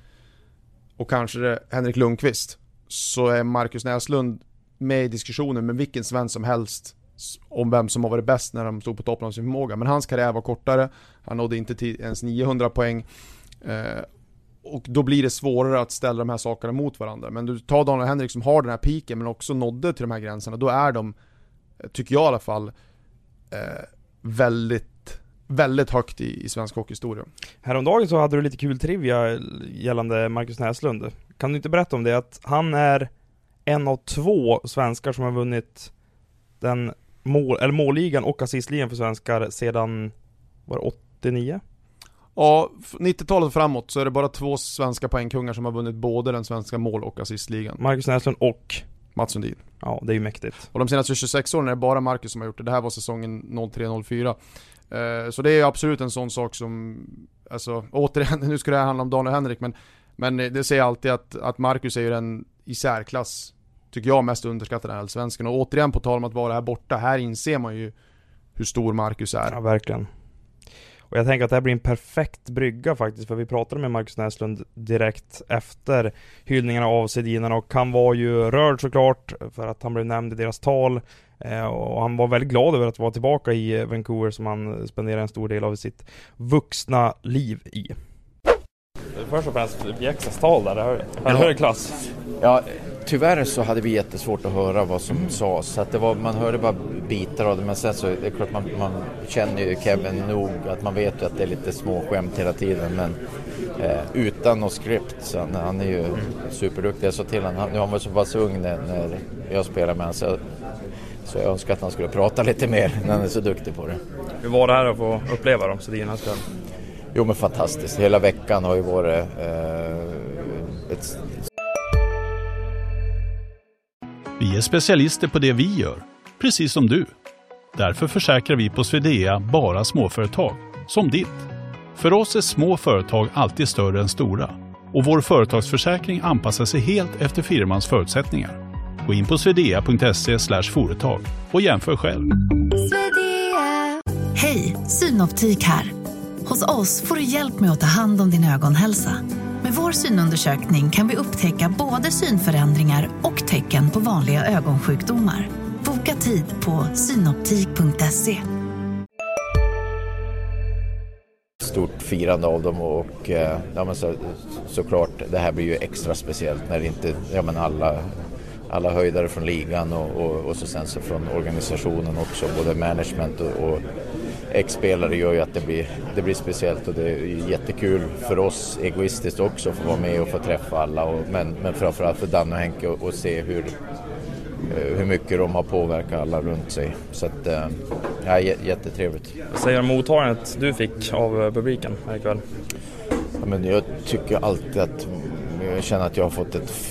och kanske Henrik Lundqvist, så är Markus Näslund med i diskussionen med vilken svensk som helst om vem som har varit bäst när de stod på toppen av sin förmåga. Men hans karriär var kortare. Han nådde inte till ens niohundra poäng. Eh, och då blir det svårare att ställa de här sakerna mot varandra. Men du tar Daniel Henrik som har den här piken men också nådde till de här gränserna. Då är de, tycker jag i alla fall, eh, väldigt, väldigt högt i, i svensk hockeyhistoria. Häromdagen så hade du lite kul trivia gällande Markus Näslund. Kan du inte berätta om det? Att han är en av två svenskar som har vunnit den mål, eller målligan och assistligan för svenskar sedan, var det åttionio? Ja, nittiotalet framåt så är det bara två svenska poängkungar som har vunnit både den svenska mål- och assistligan. Markus Näslund och Mats Sundin. Ja, det är ju mäktigt. Och de senaste tjugosex åren är det bara Markus som har gjort det. Det här var säsongen noll tre noll fyra. Eh, så det är ju absolut en sån sak som, alltså, återigen, nu ska det här handla om Daniel Henrik, men, men det säger alltid att, att Markus är ju den i särklass, tycker jag, mest underskattar den här svensken. Och återigen, på tal om att vara här borta, här inser man ju hur stor Markus är. Ja, verkligen. Och jag tänker att det här blir en perfekt brygga faktiskt, för vi pratade med Markus Näslund direkt efter hyllningarna av Sedinarna, och han var ju rörd såklart för att han blev nämnd i deras tal. Och han var väldigt glad över att vara tillbaka i Vancouver, som han spenderade en stor del av sitt vuxna liv i. Först och främst Bieksas tal där, det hör, det hör klass. Ja, tyvärr så hade vi jättesvårt att höra vad som sades. Så att det var, man hörde bara bitar av det. Men sen så är det klart man, man känner ju Kevin nog. Att man vet ju att det är lite små skämt hela tiden. Men eh, utan något skript. Så han, han är ju mm. superduktig. Jag sa till honom, han, han var så pass ung när, när jag spelade med honom. Så, så jag önskar att han skulle prata lite mer när han är så duktig på det. Hur var det här att få uppleva dem? Så det är nästa. Jo, men fantastiskt. Hela veckan har ju varit eh, ett... Vi är specialister på det vi gör, precis som du. Därför försäkrar vi på Swedea bara småföretag, som ditt. För oss är små företag alltid större än stora. Och vår företagsförsäkring anpassar sig helt efter firmans förutsättningar. Gå in på swedea.se slash företag och jämför själv. Swedea. Hej, Synoptik här. Hos oss får du hjälp med att ta hand om din ögonhälsa. Med vår synundersökning kan vi upptäcka både synförändringar och tecken på vanliga ögonsjukdomar. Boka tid på synoptik punkt se. Stort firande av dem och ja, men så, såklart det här blir ju extra speciellt när inte ja, men alla, alla höjdare från ligan och, och, och så sen så från organisationen också, både management och, och ex-spelare gör ju att det blir, det blir speciellt och det är jättekul för oss egoistiskt också att få vara med och få träffa alla och, men, men framförallt för Dan och Henke och, och se hur, hur mycket de har påverkat alla runt sig, så att ja, jättetrevligt. Vad säger du om mottagandet du fick av publiken här ikväll? Ja, men jag tycker alltid att jag känner att jag har fått ett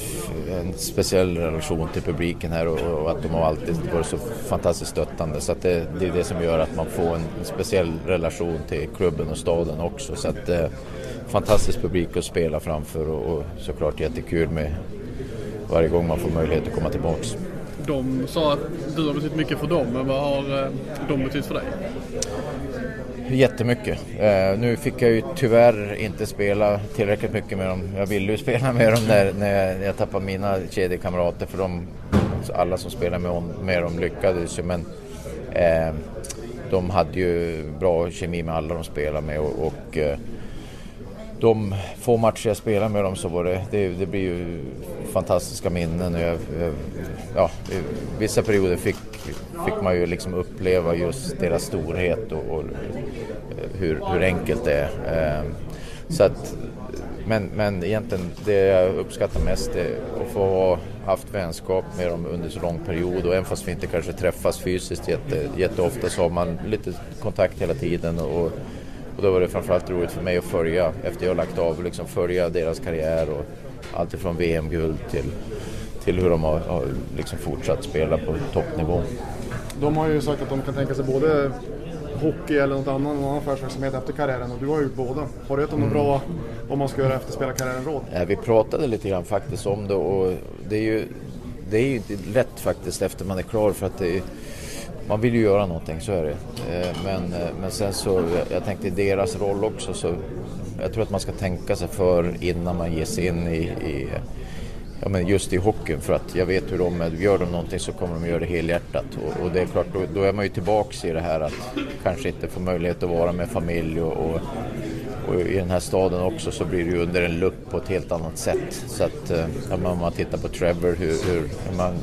en speciell relation till publiken här och, och att de har alltid varit så fantastiskt stöttande, så att det, det är det som gör att man får en speciell relation till klubben och staden också, så att eh, fantastisk publik att spela framför och, och såklart jättekul med varje gång man får möjlighet att komma tillbaka. De sa att du har betytt mycket för dem, men vad har de betytt för dig? Jättemycket. Eh, nu fick jag ju tyvärr inte spela tillräckligt mycket med dem. Jag ville ju spela med dem när, när jag tappade mina kedjekamrater, för de, alla som spelade med, med dem lyckades ju, men eh, de hade ju bra kemi med alla de spelade med och, och eh, de få matcher jag spelar med dem så var det, det, det blir ju fantastiska minnen. Jag, jag, ja, vissa perioder fick, fick man ju liksom uppleva just deras storhet och, och hur, hur enkelt det är. Så att, men, men egentligen det jag uppskattar mest är att få ha haft vänskap med dem under så lång period, och även fast vi inte kanske träffas fysiskt jätte, jätteofta så har man lite kontakt hela tiden och Och då var det framförallt roligt för mig att följa, efter jag lagt av, liksom följa deras karriär och allt från V M-guld till, till hur de har, har liksom fortsatt spela på toppnivå. De har ju sagt att de kan tänka sig både hockey eller något annan, någon annan affärsverksamhet efter karriären, och du har ju båda. Har du gett dem mm. bra om man ska göra efter spela karriären råd? Ja, vi pratade lite grann faktiskt om det, och det är ju det är ju inte lätt faktiskt efter man är klar, för att det är, man vill ju göra någonting, så är det. Men, men sen så, jag tänkte deras roll också, så jag tror att man ska tänka sig för innan man ger sig in i, i ja men just i hockeyn, för att jag vet hur de gör de någonting så kommer de göra det helhjärtat. Och, och det är klart, då, då är man ju tillbaka i det här att kanske inte få möjlighet att vara med familj och, och, och i den här staden också, så blir det ju under en lupp på ett helt annat sätt. Så att ja, man, man tittar på Trevor, hur, hur man...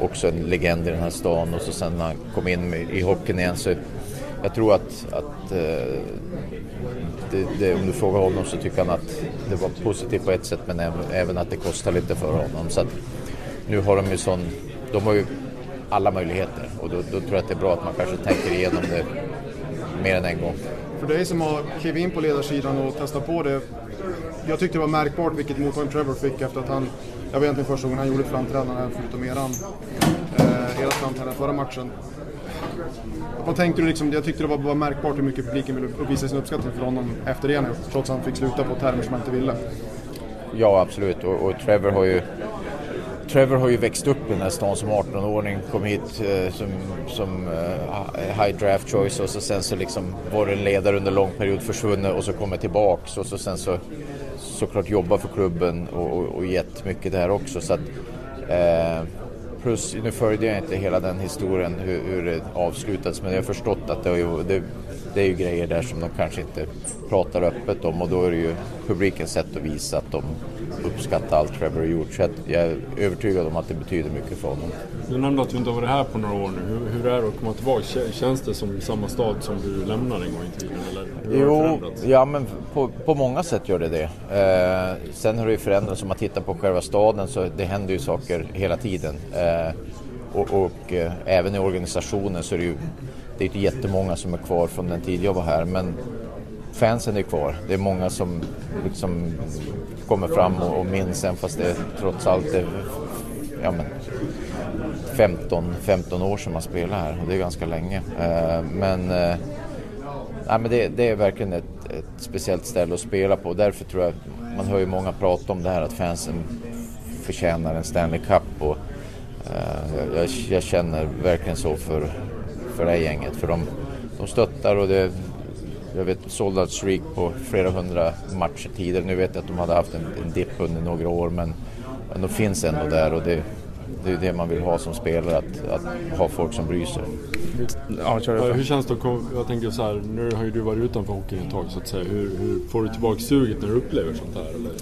också en legend i den här stan, och så sen när han kom in i hockeyn igen, så jag tror att, att eh, det, det, om du frågar honom så tycker han att det var positivt på ett sätt, men även, även att det kostar lite för honom, så att nu har de ju sån, de har ju alla möjligheter, och då, då tror jag att det är bra att man kanske tänker igenom det mer än en gång. För dig som har klivit in på ledarsidan och testat på det, jag tyckte det var märkbart vilket mottagande Trevor fick efter att han, jag vet inte första gången han gjorde framträdande förutom eran, eh, eran framträdande förra matchen. Vad tänkte du liksom, jag tyckte det var, var märkbart hur mycket publiken ville visa sin uppskattning för honom efter det nu, trots att han fick sluta på termer som han inte ville. Ja, absolut, och, och Trevor har ju Trevor har ju växt upp i den här stan som arton-åring, kom hit eh, som, som eh, high draft choice, och så sen så liksom var en ledare under lång period, försvunnit och så kommer tillbaks, och så sen så såklart jobba för klubben och, och, och gett mycket där också, så att eh, plus, nu följde jag inte hela den historien hur, hur det avslutas, men jag har förstått att det är, ju, det, det är ju grejer där som de kanske inte pratar öppet om, och då är det ju publikens sätt att visa att de uppskattar allt Trevor har gjort. Så jag är övertygad om att det betyder mycket för honom. Du nämnde att du inte har varit här på några år nu. Hur, hur är det att komma tillbaka? Känns det som samma stad som du lämnade en gång i tiden? Eller hur har det förändrats? Ja, men på, på många sätt gör det det. Eh, sen har det ju förändrats. Om man tittar på själva staden så det händer ju saker hela tiden. Eh, och och eh, även i organisationen så är det ju det är inte jättemånga som är kvar från den tid jag var här. Men fansen är kvar. Det är många som liksom kommer fram och, och minns sen, fast det trots allt är ja, men femton, femton år som man spelar här, och det är ganska länge. Eh, men eh, nej, men det, det är verkligen ett, ett speciellt ställe att spela på. Därför tror jag, man hör ju många prata om det här att fansen förtjänar en Stanley Cup, och eh, jag, jag känner verkligen så för, för det här gänget, för de, de stöttar, och det jag vet sold out streak på flera hundra matcher tidigare. Nu vet jag att de hade haft en, en dipp under några år, men, men de finns ändå där, och det det är det man vill ha som spelare, att, att ha folk som bryr sig. Ja, ja, hur känns det? Jag tänker så här, nu har ju du varit utanför hockey ett tag så att säga. Hur, hur får du tillbaka suget när du upplever sånt här? Eller?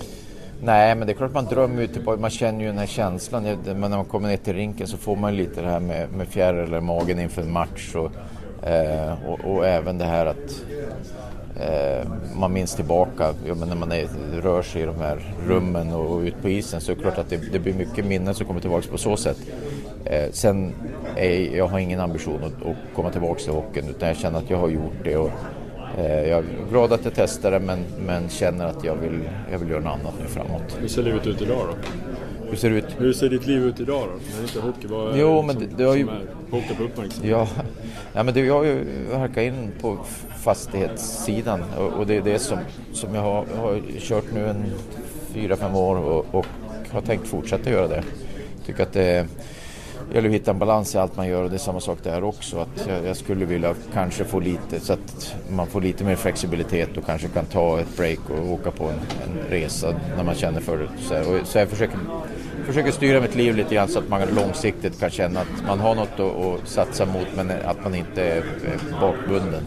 Nej, men det är klart man drömmer ju tillbaka. Man känner ju den här känslan. Men när man kommer ner till rinken så får man lite det här med, med fjärilar i magen inför en match. Och, eh, och, och även det här att eh, man minns tillbaka. Ja, men när man är, rör sig i de här rummen och, och ut på isen, så är det klart att det, det blir mycket minnen som kommer tillbaka på så sätt. Eh, sen är, jag har ingen ambition att, att komma tillbaka till hockeyn, utan jag känner att jag har gjort det. Och, eh, jag är glad att jag testade, men, men känner att jag vill, jag vill göra något annat nu framåt. Hur ser livet ut idag då? Hur ser, ut? Hur ser ditt liv ut idag då? När inte hockey, vad jo, men som, det har ju... på uppmärksamhet? Ja, ja, men det, jag har ju harkat in på fastighetssidan, och, och det är det som, som jag har, har kört nu en fyra, fem år och, och har tänkt fortsätta göra det. Tycker att det jag vill hitta en balans i allt man gör, och det är samma sak där också. Att jag, jag skulle vilja kanske få lite, så att man får lite mer flexibilitet och kanske kan ta ett break och åka på en, en resa när man känner för det. Så, och, så jag försöker, försöker styra mitt liv lite grann så att man långsiktigt kan känna att man har något att, att satsa mot, men att man inte är bakbunden.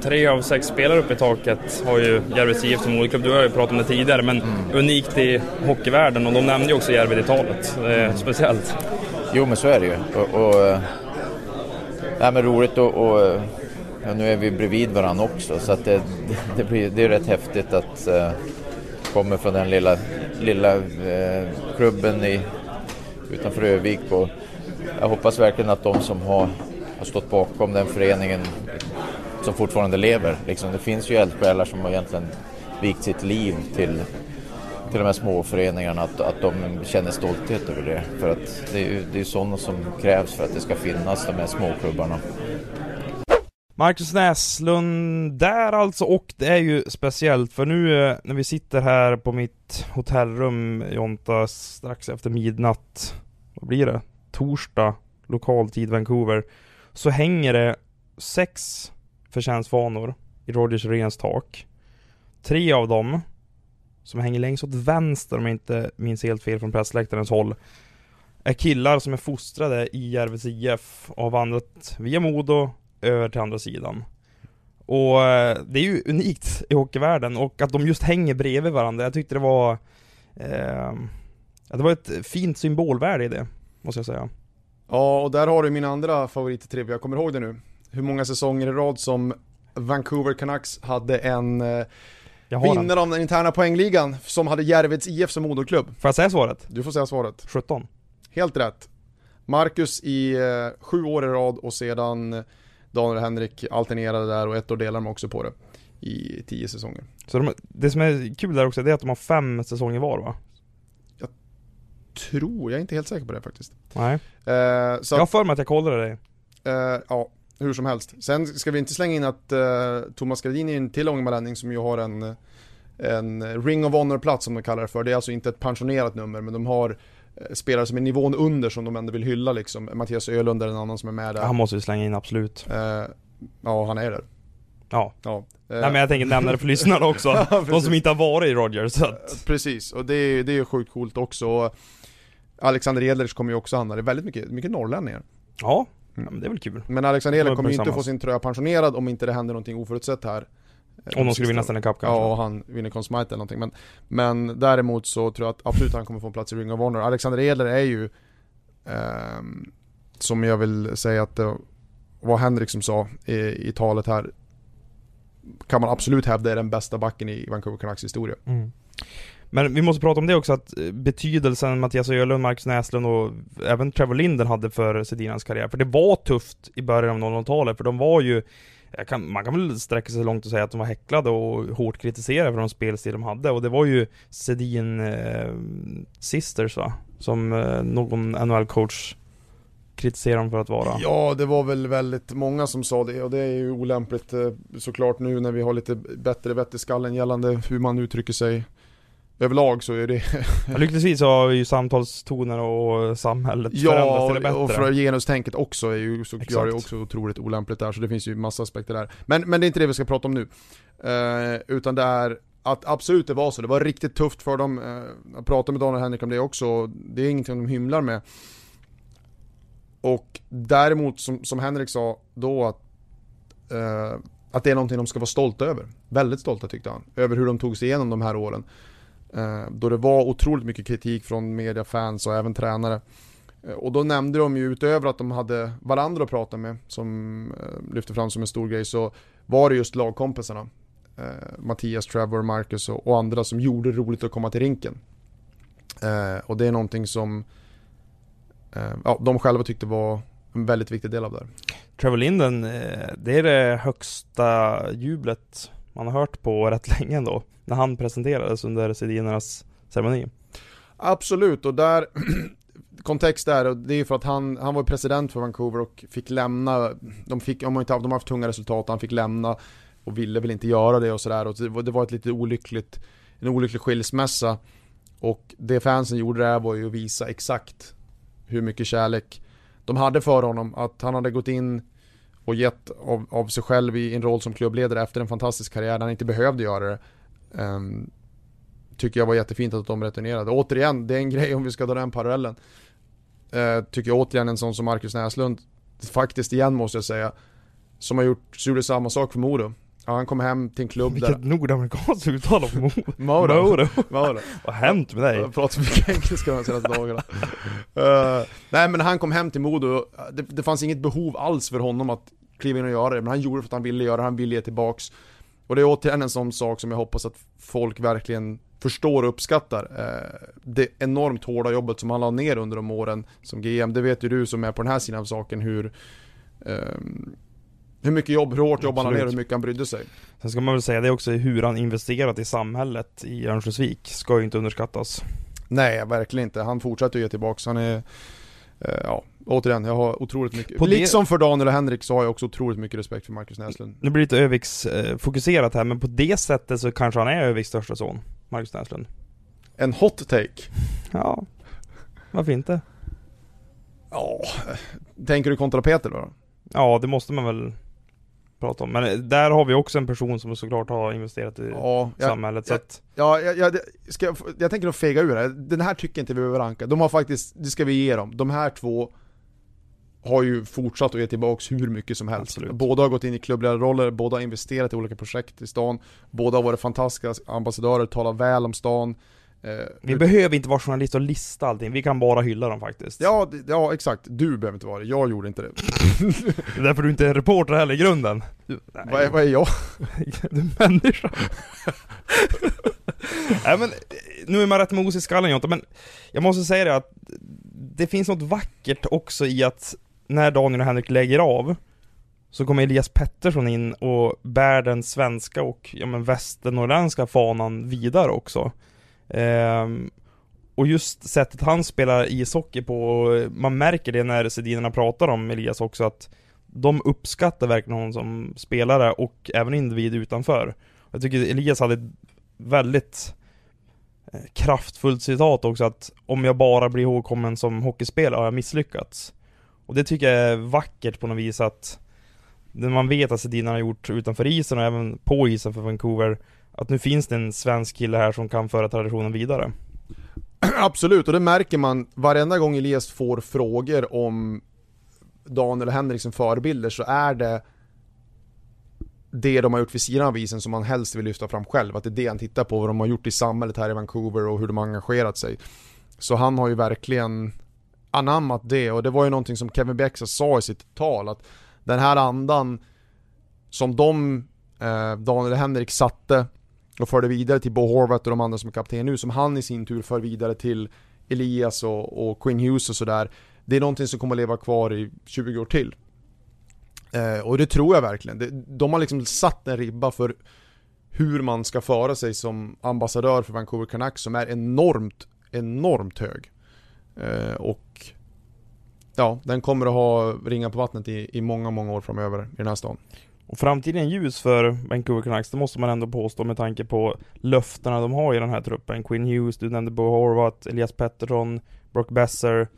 Tre av sex spelare uppe i taket har ju Järveds I F som moderklubb. Du har ju pratat om det tidigare, men mm. unikt i hockeyvärlden, och de nämnde ju också Järved i talet. Eh, speciellt. Jo, men så är det ju. Och, och, nej, men roligt, och, och ja, nu är vi bredvid varandra också, så att det, det, blir, det är rätt häftigt att eh, komma från den lilla, lilla eh, klubben i, utanför Övik, och jag hoppas verkligen att de som har, har stått bakom den föreningen som fortfarande lever. Liksom, det finns ju eldsjälar som har egentligen vikt sitt liv till, till de här små föreningarna, att, att de känner stolthet över det. För att det är ju det är sådana som krävs för att det ska finnas, de här småklubbarna. Markus Näslund där alltså, och det är ju speciellt för nu när vi sitter här på mitt hotellrum, Jonta, strax efter midnatt, vad blir det? Torsdag, lokaltid Vancouver, så hänger det sex förtjänstvanor i Rogers Arenas tak. Tre av dem som hänger längst åt vänster, om jag inte minns helt fel från pressläktarens håll, är killar som är fostrade i Järveds I F och har vandrat via Modo över till andra sidan. Och det är ju unikt i hockeyvärlden, och att de just hänger bredvid varandra. Jag tyckte det var eh, att det var ett fint symbolvärde i det, måste jag säga. Ja, och där har du min andra favorittriv. Jag kommer ihåg det nu. Hur många säsonger i rad som Vancouver Canucks hade en eh, vinnare av den interna poängligan som hade Järveds I F som moderklubb. Får jag säga svaret? Du får säga svaret. sjutton. Helt rätt. Markus i eh, sju år i rad, och sedan Daniel och Henrik alternerade där, och ett år delar de också på det i tio säsonger. Så de, det som är kul där också är att de har fem säsonger var, va? Jag tror, jag är inte helt säker på det faktiskt. Nej. Eh, så jag har för mig att jag kollade det. Eh, ja. Hur som helst. Sen ska vi inte slänga in att uh, Thomas Gradin är en till ångermanlänning som ju har en, en Ring of Honor-plats som de kallar det för. Det är alltså inte ett pensionerat nummer, men de har uh, spelare som är nivån under som de ändå vill hylla. Liksom. Mattias Öhlund är en annan som är med där. Han måste vi slänga in, absolut. Uh, ja, han är där. Ja. ja. Uh, Nej, men jag tänker nämna det för lyssnarna också. Ja, de som inte har varit i Rogers. Så att... Precis, och det är, det är sjukt coolt också. Alexander Edler kommer ju också hamna. Det är väldigt mycket, mycket norrlänningar. Ja, mm. men det är väl kul. Men Alexander Edler kommer ju inte få sin tröja pensionerad om inte det händer någonting oförutsett här. Om de skulle vinna Stanley Cup kanske. Ja, och han vinner Conn Smythe eller någonting. Men, men däremot så tror jag att absolut han kommer få en plats i Ring of Honor. Alexander Edler är ju, eh, som jag vill säga att det var Henrik som sa i, i talet här, kan man absolut hävda är den bästa backen i Vancouver Canucks historia. Mm. Men vi måste prata om det också, att betydelsen Mattias Öhlund, Markus Näslund och även Trevor Linden hade för Sedinans karriär. För det var tufft i början av noll noll-talet, för de var ju, kan, man kan väl sträcka sig långt och säga att de var häcklade och hårt kritiserade för de spelstil de hade. Och det var ju Sedin eh, Sisters, va? Som eh, någon N H L-coach kritiserade dem för att vara. Ja, det var väl väldigt många som sa det, och det är ju olämpligt eh, såklart nu när vi har lite bättre vett i skallen gällande hur man uttrycker sig. Överlag så är det... Lyckligtvis har ju samtalstoner och samhället ja, förändrats till det bättre. Ja, och för genustänket också är ju, så gör det också otroligt olämpligt där. Så det finns ju massa aspekter där. Men, men det är inte det vi ska prata om nu. Eh, utan det är att absolut det var så. Det var riktigt tufft för dem. Eh, jag pratade med Daniel och Henrik om det också. Det är ingenting de hymlar med. Och däremot, som, som Henrik sa då, att... Eh, att det är någonting de ska vara stolta över. Väldigt stolta tyckte han. Över hur de tog sig igenom de här åren. Då det var otroligt mycket kritik från media, fans och även tränare. Och då nämnde de ju, utöver att de hade varandra att prata med, som lyfte fram som en stor grej, så var det just lagkompisarna Mattias, Trevor, Marcus och andra som gjorde det roligt att komma till rinken. Och det är någonting som ja, de själva tyckte var en väldigt viktig del av det här. Trevor Linden, det är det högsta jublet man har hört på rätt länge då, när han presenterades under Sedinernas ceremoni. Absolut, och där kontext där, och det är för att han, han var president för Vancouver och fick lämna, de fick, om man inte haft, de har haft tunga resultat, han fick lämna och ville väl inte göra det och sådär, och det var, det var ett lite olyckligt, en olycklig skilsmässa, och det fansen gjorde där var ju att visa exakt hur mycket kärlek de hade för honom, att han hade gått in och gett av, av sig själv i en roll som klubbledare efter en fantastisk karriär där han inte behövde göra det. Um, tycker jag var jättefint att de returnerade. Återigen, det är en grej om vi ska dra den parallellen. Uh, tycker jag återigen en sån som Markus Näslund, faktiskt igen måste jag säga, som har gjort, så gjorde samma sak för Modo. Ja, han kom hem till en klubb. Vilket där... Vilket nordamerikanskt uttal om Modo. Modo. Modo. Vad hänt med dig? Jag pratar så mycket engelska de senaste dagarna. Uh, nej, men han kom hem till Modo. Det, det fanns inget behov alls för honom att kliva in och göra det, men han gjorde det för att han ville göra det. Han ville ge tillbaks. Och det är återigen en sån sak som jag hoppas att folk verkligen förstår och uppskattar. Det enormt hårda jobbet som han la ner under de åren som G M. Det vet ju du som är på den här sidan av saken, hur, um, hur mycket jobb, hur hårt jobb han la ner och hur mycket han brydde sig. Sen ska man väl säga det också, hur han investerat i samhället i Örnsköldsvik ska ju inte underskattas. Nej, verkligen inte. Han fortsätter ju ge tillbaka. Han är... Ja, återigen, jag har otroligt mycket på det... Liksom för Daniel och Henrik så har jag också otroligt mycket respekt för Markus Näslund. Nu blir det lite Öviks eh, fokuserat här, men på det sättet så kanske han är Öviks största son, Markus Näslund. En hot take. Ja, varför inte? Ja, tänker du kontra Peter då? Ja, det måste man väl prata om. Men där har vi också en person som såklart har investerat i ja, jag, samhället. Så jag, att... Ja, jag, jag, ska jag, jag tänker nog fega ur det. Den här tycker inte vi behöver ranka. De har faktiskt, det ska vi ge dem. De här två har ju fortsatt att ge tillbaka hur mycket som helst. Absolut. Båda har gått in i klubbledarroller, båda har investerat i olika projekt i stan, båda har varit fantastiska ambassadörer, talar väl om stan. Eh, vi hur... behöver inte vara journalist och lista allting. Vi kan bara hylla dem faktiskt. Ja, ja exakt. Du behöver inte vara det. Jag gjorde inte det. Det är därför du inte är en reporter heller i grunden. Du, nej. Vad, är, vad är jag? Du är människa. Nej, men nu är man rätt mos i skallen, Jonte, men jag måste säga det att det finns något vackert också i att när Daniel och Henrik lägger av så kommer Elias Pettersson in och bär den svenska och ja, men västernorrländska fanan vidare också. Um, och just sättet han spelar ishockey på, man märker det när Sedinerna pratar om Elias också, att de uppskattar verkligen honom som spelare och även individ utanför. Jag tycker Elias hade ett väldigt kraftfullt citat också, att om jag bara blir ihågkommen som hockeyspelare har jag misslyckats. Och det tycker jag är vackert på något vis, att när man vet att Sedin har gjort utanför isen och även på isen för Vancouver, att nu finns det en svensk kille här som kan föra traditionen vidare. Absolut, och det märker man varenda gång Elias får frågor om Daniel och Henrik som förebilder, så är det det de har gjort vid sidan av isen som man helst vill lyfta fram själv, att det är det han tittar på, vad de har gjort i samhället här i Vancouver och hur de har engagerat sig. Så han har ju verkligen anammat det, och det var ju någonting som Kevin Bieksa sa i sitt tal, att den här andan som de, eh, Daniel och Henrik satte och förde vidare till Bo Horvath och de andra som är kapten nu, som han i sin tur för vidare till Elias och, och Quinn Hughes och sådär, det är någonting som kommer leva kvar i tjugo år till. Eh, och det tror jag verkligen. De, de har liksom satt en ribba för hur man ska föra sig som ambassadör för Vancouver Canucks som är enormt, enormt hög. Eh, och ja, den kommer att ha ringa på vattnet i, i många, många år framöver i den här stan. Och framtiden ljus för Vancouver Canucks, det måste man ändå påstå med tanke på löfterna de har i den här truppen. Quinn Hughes, du nämnde Bo Horvath, Elias Pettersson, Brock Besser.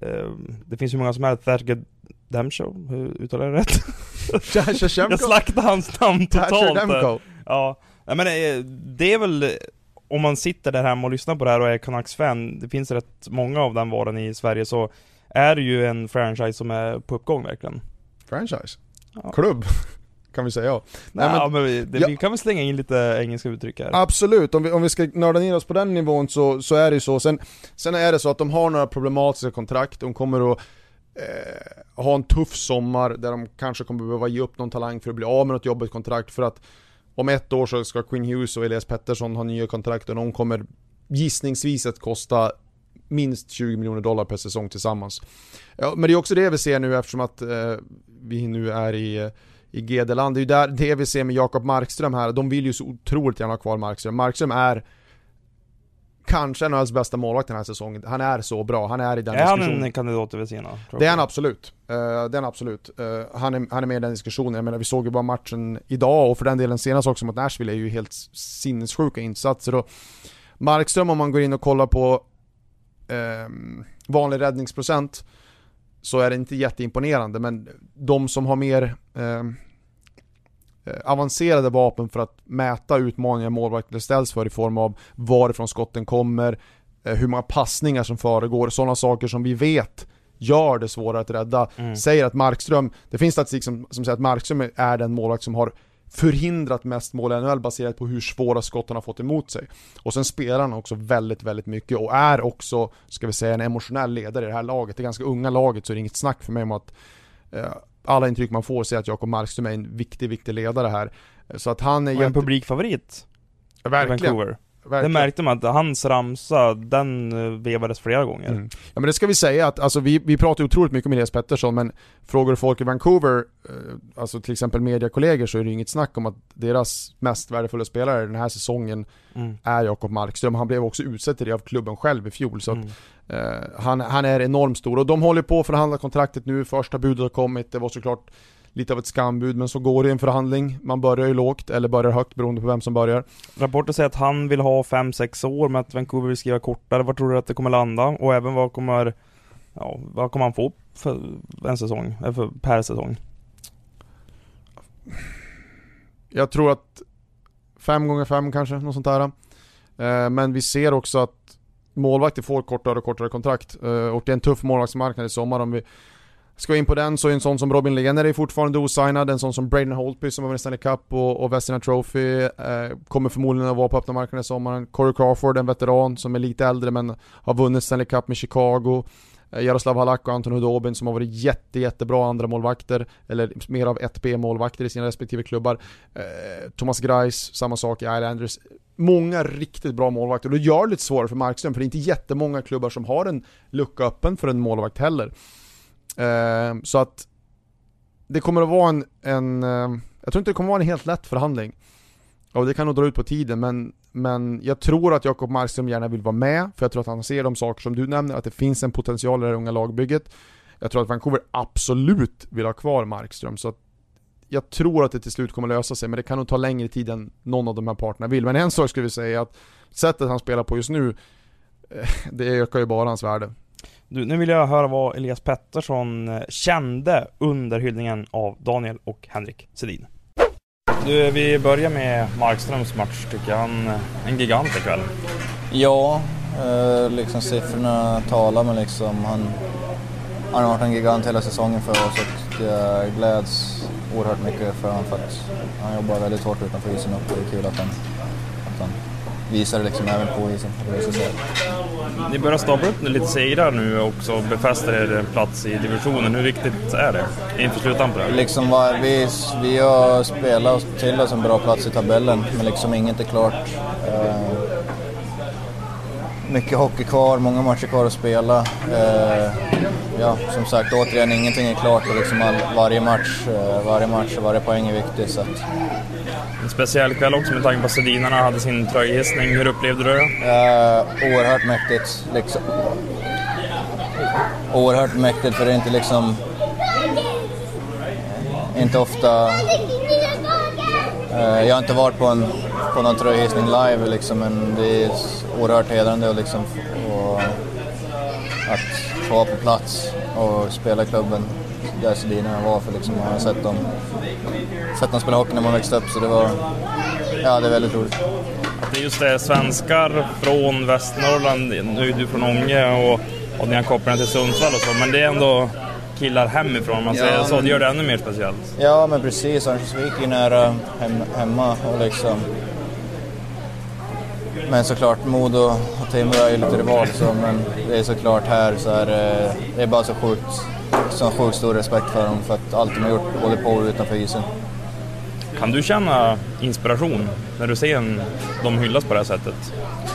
Eh, det finns ju många som är Thatcher Demko, hur uttalar jag rätt? Jag slaktade hans namn totalt. Ja, men det är väl, om man sitter där hemma och lyssnar på det här och är Canucks-fan, det finns rätt många av den varan i Sverige, så är det ju en franchise som är på uppgång verkligen. Franchise? Ja. Klubb? Kan vi säga ja. Nej, ja, men, men det, ja. Vi kan väl slänga in lite engelska uttryck här. Absolut, om vi, om vi ska nörda ner oss på den nivån så, så är det ju så. Sen, sen är det så att de har några problematiska kontrakt. De kommer att eh, ha en tuff sommar där de kanske kommer behöva ge upp någon talang för att bli av med något jobbigt kontrakt, för att om ett år så ska Quinn Hughes och Elias Pettersson ha nya kontrakt och de kommer gissningsvis att kosta minst tjugo miljoner dollar per säsong tillsammans. Ja, men det är också det vi ser nu, eftersom att eh, vi nu är i i G D-land. Det är ju där det vi ser med Jakob Markström här. De vill ju så otroligt gärna ha kvar Markström. Markström är kanske en av hans bästa målvakt den här säsongen. Han är så bra. Han är i den är diskussionen. Är han en kandidat över sina? Det är han absolut. Uh, det är han absolut. Uh, han, är, han är med i den diskussionen. Jag menar, vi såg ju bara matchen idag och för den delen senast också mot Nashville är ju helt sinnessjuka insatser. Och Markström, om man går in och kollar på um, vanlig räddningsprocent, så är det inte jätteimponerande, men de som har mer eh, avancerade vapen för att mäta utmaningar målvakter ställs för i form av varifrån skotten kommer, eh, hur många passningar som föregår, sådana saker som vi vet gör det svårare att rädda. Mm. Säger att Markström, det finns statistik som, som säger att Markström är den målvakt som har förhindrat mest mål i N H L baserat på hur svåra skotten har fått emot sig. Och sen spelar han också väldigt, väldigt mycket och är också, ska vi säga, en emotionell ledare i det här laget. Det är ganska unga laget, så det är inget snack för mig om att eh, alla intryck man får säger att Jakob Markström är en viktig, viktig ledare här. Så att han är jätte... en publikfavorit. Ja, verkligen. Vancouver. Verkligen. Det märkte man att hans ramsa, den vevades flera gånger. Mm. Ja, men det ska vi säga att alltså, vi, vi pratar otroligt mycket om Elias Pettersson, men frågar folk i Vancouver, alltså till exempel mediekollegor, så är det inget snack om att deras mest värdefulla spelare den här säsongen mm. är Jakob Markström. Han blev också utsedd till det av klubben själv i fjol, så mm. att, eh, han, han är enormt stor. Och de håller på att förhandla kontraktet nu. Första budet har kommit, det var såklart lite av ett skambud, men så går det i en förhandling. Man börjar ju lågt eller börjar högt beroende på vem som börjar. Rapporten säger att han vill ha fem sex år, men att Vancouver vill skriva kortare. Vad tror du att det kommer landa? Och även vad kommer, ja, vad kommer han få för en säsong, eller för per säsong? Jag tror att fem gånger fem kanske, något sånt där. Men vi ser också att målvakter får kortare och kortare kontrakt. Och det är en tuff målvaktsmarknad i sommar om vi ska in på den, så är en sån som Robin Lehner är fortfarande osignad, en sån som Braden Holtby som har vunnit Stanley Cup och, och Vezina Trophy eh, kommer förmodligen att vara på öppna marknaden i sommaren. Corey Crawford, en veteran som är lite äldre men har vunnit Stanley Cup med Chicago. Eh, Jaroslav Halak och Anton Hudobin som har varit jätte, jättebra andra målvakter eller mer av ett B-målvakter i sina respektive klubbar. Eh, Thomas Greiss, samma sak i Islanders. Många riktigt bra målvakter, och det gör det lite svårare för Markström, för det är inte jättemånga klubbar som har en lucka öppen för en målvakt heller. Så att det kommer att vara en, en jag tror inte det kommer att vara en helt lätt förhandling, och det kan nog dra ut på tiden, men, men jag tror att Jakob Markström gärna vill vara med, för jag tror att han ser de saker som du nämner, att det finns en potential i det unga lagbygget. Jag tror att Vancouver absolut vill ha kvar Markström, så att jag tror att det till slut kommer lösa sig, men det kan nog ta längre tid än någon av de här parterna vill. Men en sak skulle vi säga att sättet han spelar på just nu, det ökar ju bara hans värde. Du, nu vill jag höra vad Elias Pettersson kände under hyllningen av Daniel och Henrik Sedin. Du, vi börjar med Markströms match, tycker jag. Han en gigant ikväll. Ja, Eh, liksom siffrorna talar, men liksom han, han har varit en gigant hela säsongen för oss, och jag gläds oerhört mycket för han, för att han jobbar väldigt hårt utanför isen, och det är kul att han, att han visar det liksom även på isen. Ni börjar stapla upp lite segrar nu också, och befäster er plats i divisionen. Hur viktigt är det inför slutan på det? Liksom var, vi, vi har spelat till oss en bra plats i tabellen, men liksom inget är klart. Eh, mycket hockey kvar, många matcher kvar att spela. Eh, ja, som sagt, återigen, ingenting är klart. Och liksom all, varje match, eh, varje match och varje poäng är viktigt. Så att... En speciell kväll också med tanke på Sedinarna hade sin tröjhissning. Hur upplevde du det? Eh, oerhört mäktigt. Liksom. Oerhört mäktigt, för det är inte liksom... Inte ofta... Eh, jag har inte varit på en... på någon tröjhissning live liksom, men det är oerhört hedrande och liksom, och att få vara på plats och spela klubben där Sedinarna var, för liksom jag har sett dem sett dem spela hockey när man växte upp, så det var, ja, det är väldigt roligt. Det är just det, svenskar från Västnorrland, nu är du från Ånge och, och ni har kopplingar till Sundsvall och så, men det är ändå killar hemifrån, man säger, ja, så det gör det ännu mer speciellt. Ja, men precis, Örnsköldsvik är nära hem, hemma och liksom. Men såklart Modo och Timrå är ju lite rival, så, men det är såklart här så är det, det är bara så sjukt, så sjukt stor respekt för dem, för att allt de har gjort både på och utanför isen. Kan du känna inspiration när du ser en, de hyllas på det här sättet?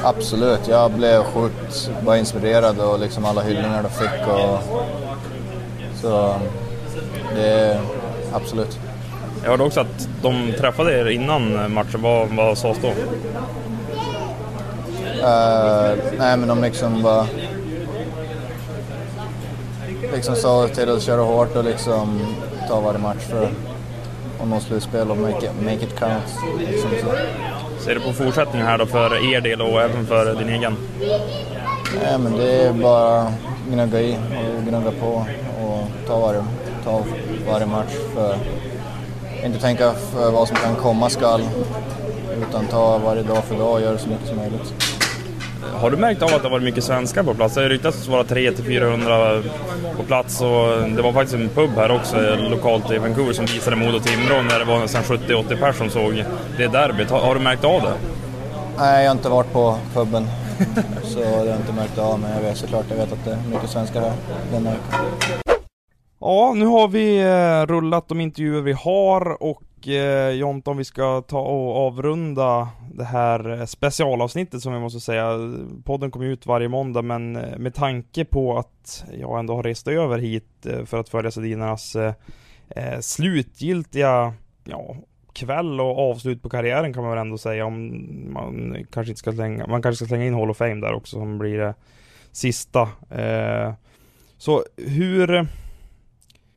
Absolut, jag blev sjukt bara inspirerad och liksom alla hyllningar de fick, och så det är absolut. Jag hörde också att de träffade er innan matchen, vad, vad sades då? Uh, nej, men de liksom bara liksom sa till att köra hårt och liksom ta varje match för om någon slutspel och make it, make it count liksom, så. Ser du på fortsättningen här då för er del och även för din egen? Nej, men det är bara gnugga i och gnugga på och ta varje, ta varje match, för inte tänka för vad som kan komma skall, utan ta varje dag för dag och göra så mycket som möjligt. Har du märkt av att det har varit mycket svenskar på plats? Det har ryktats vara tre till fyrahundra på plats, och det var faktiskt en pub här också lokalt i Vancouver som visade Modo Timrå när det var nästan sjuttio åttio personer som såg det derbyt. Har, har du märkt av det? Nej, jag har inte varit på pubben så det har jag inte märkt av, men jag vet såklart, jag vet att det är mycket svenskar här. Den här. Ja, nu har vi rullat de intervjuer vi har, och Jonton, vi ska ta och avrunda det här specialavsnittet som vi måste säga. Podden kommer ut varje måndag, men med tanke på att jag ändå har rest över hit för att följa Sedinarnas slutgiltiga, ja, kväll och avslut på karriären kan man väl ändå säga, om man kanske inte ska slänga, man kanske ska slänga in Hall of Fame där också som blir det sista. Så hur...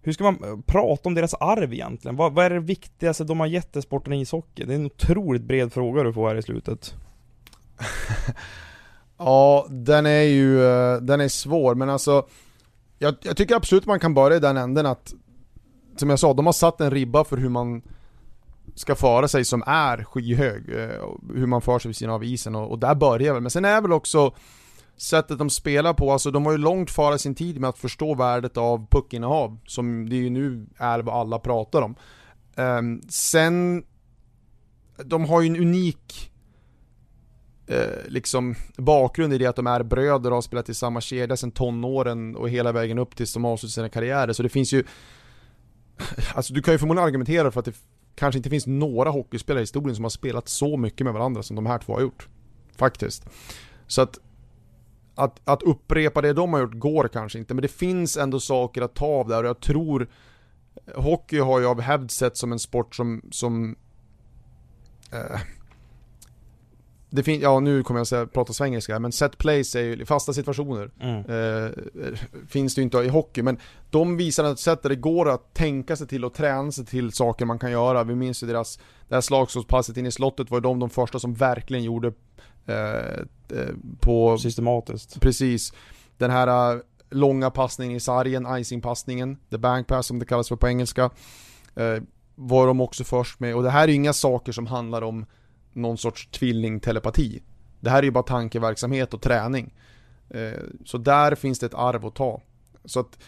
Hur ska man prata om deras arv egentligen? Vad, vad är det viktigaste de har gett sporten i ishockey? Det är en otroligt bred fråga du får här i slutet. Ja, den är ju den är svår. Men alltså, jag, jag tycker absolut man kan börja i den änden att, som jag sa, de har satt en ribba för hur man ska föra sig som är skyhög. Hur man för sig vid sidan av isen. Och, och där börjar väl. Men sen är väl också sättet de spelar på, alltså de har ju långt före sin tid med att förstå värdet av puckinnehav, som det ju nu är vad alla pratar om. Um, sen de har ju en unik eh, liksom bakgrund i det att de är bröder och har spelat i samma kedja sedan tonåren och hela vägen upp tills de avslutar sina karriärer, så det finns ju, alltså du kan ju förmodligen argumentera för att det f- kanske inte finns några hockeyspelare i historien som har spelat så mycket med varandra som de här två har gjort faktiskt, så att Att, att upprepa det de har gjort går kanske inte, men det finns ändå saker att ta av där, och jag tror hockey har ju av hävd sett som en sport som, som eh, det fin- ja nu kommer jag säga, prata svengelska, men set plays är ju fasta situationer, mm. eh, finns det ju inte i hockey, men de visar ett sätt där det går att tänka sig till och träna sig till saker man kan göra. Vi minns ju deras, det här slagslåspasset in i slottet var de de första som verkligen gjorde på systematiskt. Precis. Den här långa passningen i sargen, icing-passningen, the bank pass som det kallas för på engelska, var de också först med. Och det här är inga saker som handlar om någon sorts tvilling-telepati. Det här är ju bara tankeverksamhet och träning. Så där finns det ett arv att ta. Så att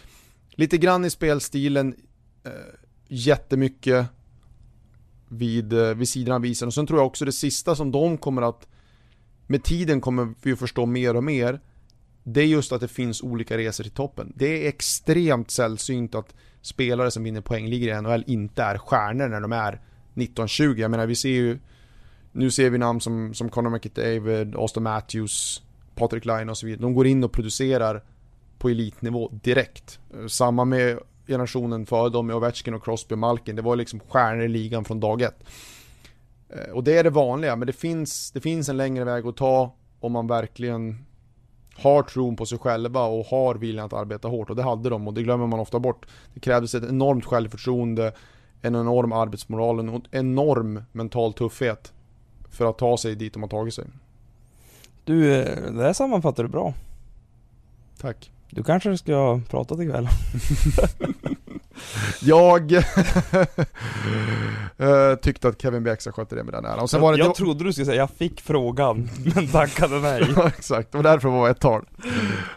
lite grann i spelstilen, jättemycket vid, vid sidan av isen. Och sen tror jag också det sista som de kommer att, med tiden kommer vi förstå mer och mer, det är just att det finns olika resor till toppen. Det är extremt sällsynt att spelare som vinner poängligor i N H L inte är stjärnor när de är nitton tjugo. Jag menar, vi ser ju, nu ser vi namn som, som Connor McDavid, Austin Matthews, Patrick Laine och så vidare. De går in och producerar på elitnivå direkt. Samma med generationen för dem med Ovechkin och Crosby och Malkin. Det var liksom stjärnor i ligan från dag ett. Och det är det vanliga, men det finns, det finns en längre väg att ta om man verkligen har tron på sig själva och har viljan att arbeta hårt. Och det hade de, och det glömmer man ofta bort. Det krävdes ett enormt självförtroende, en enorm arbetsmoral, en enorm mental tuffhet för att ta sig dit de har tagit sig. Du, det där sammanfattar du bra. Tack. Du kanske ska prata till kväll. Jag tyckte att Kevin Bieksa skötte det med den här. Och sen var det jag då... trodde du skulle säga jag fick frågan men tackade nej. Ja, exakt, och därför var det ett tal.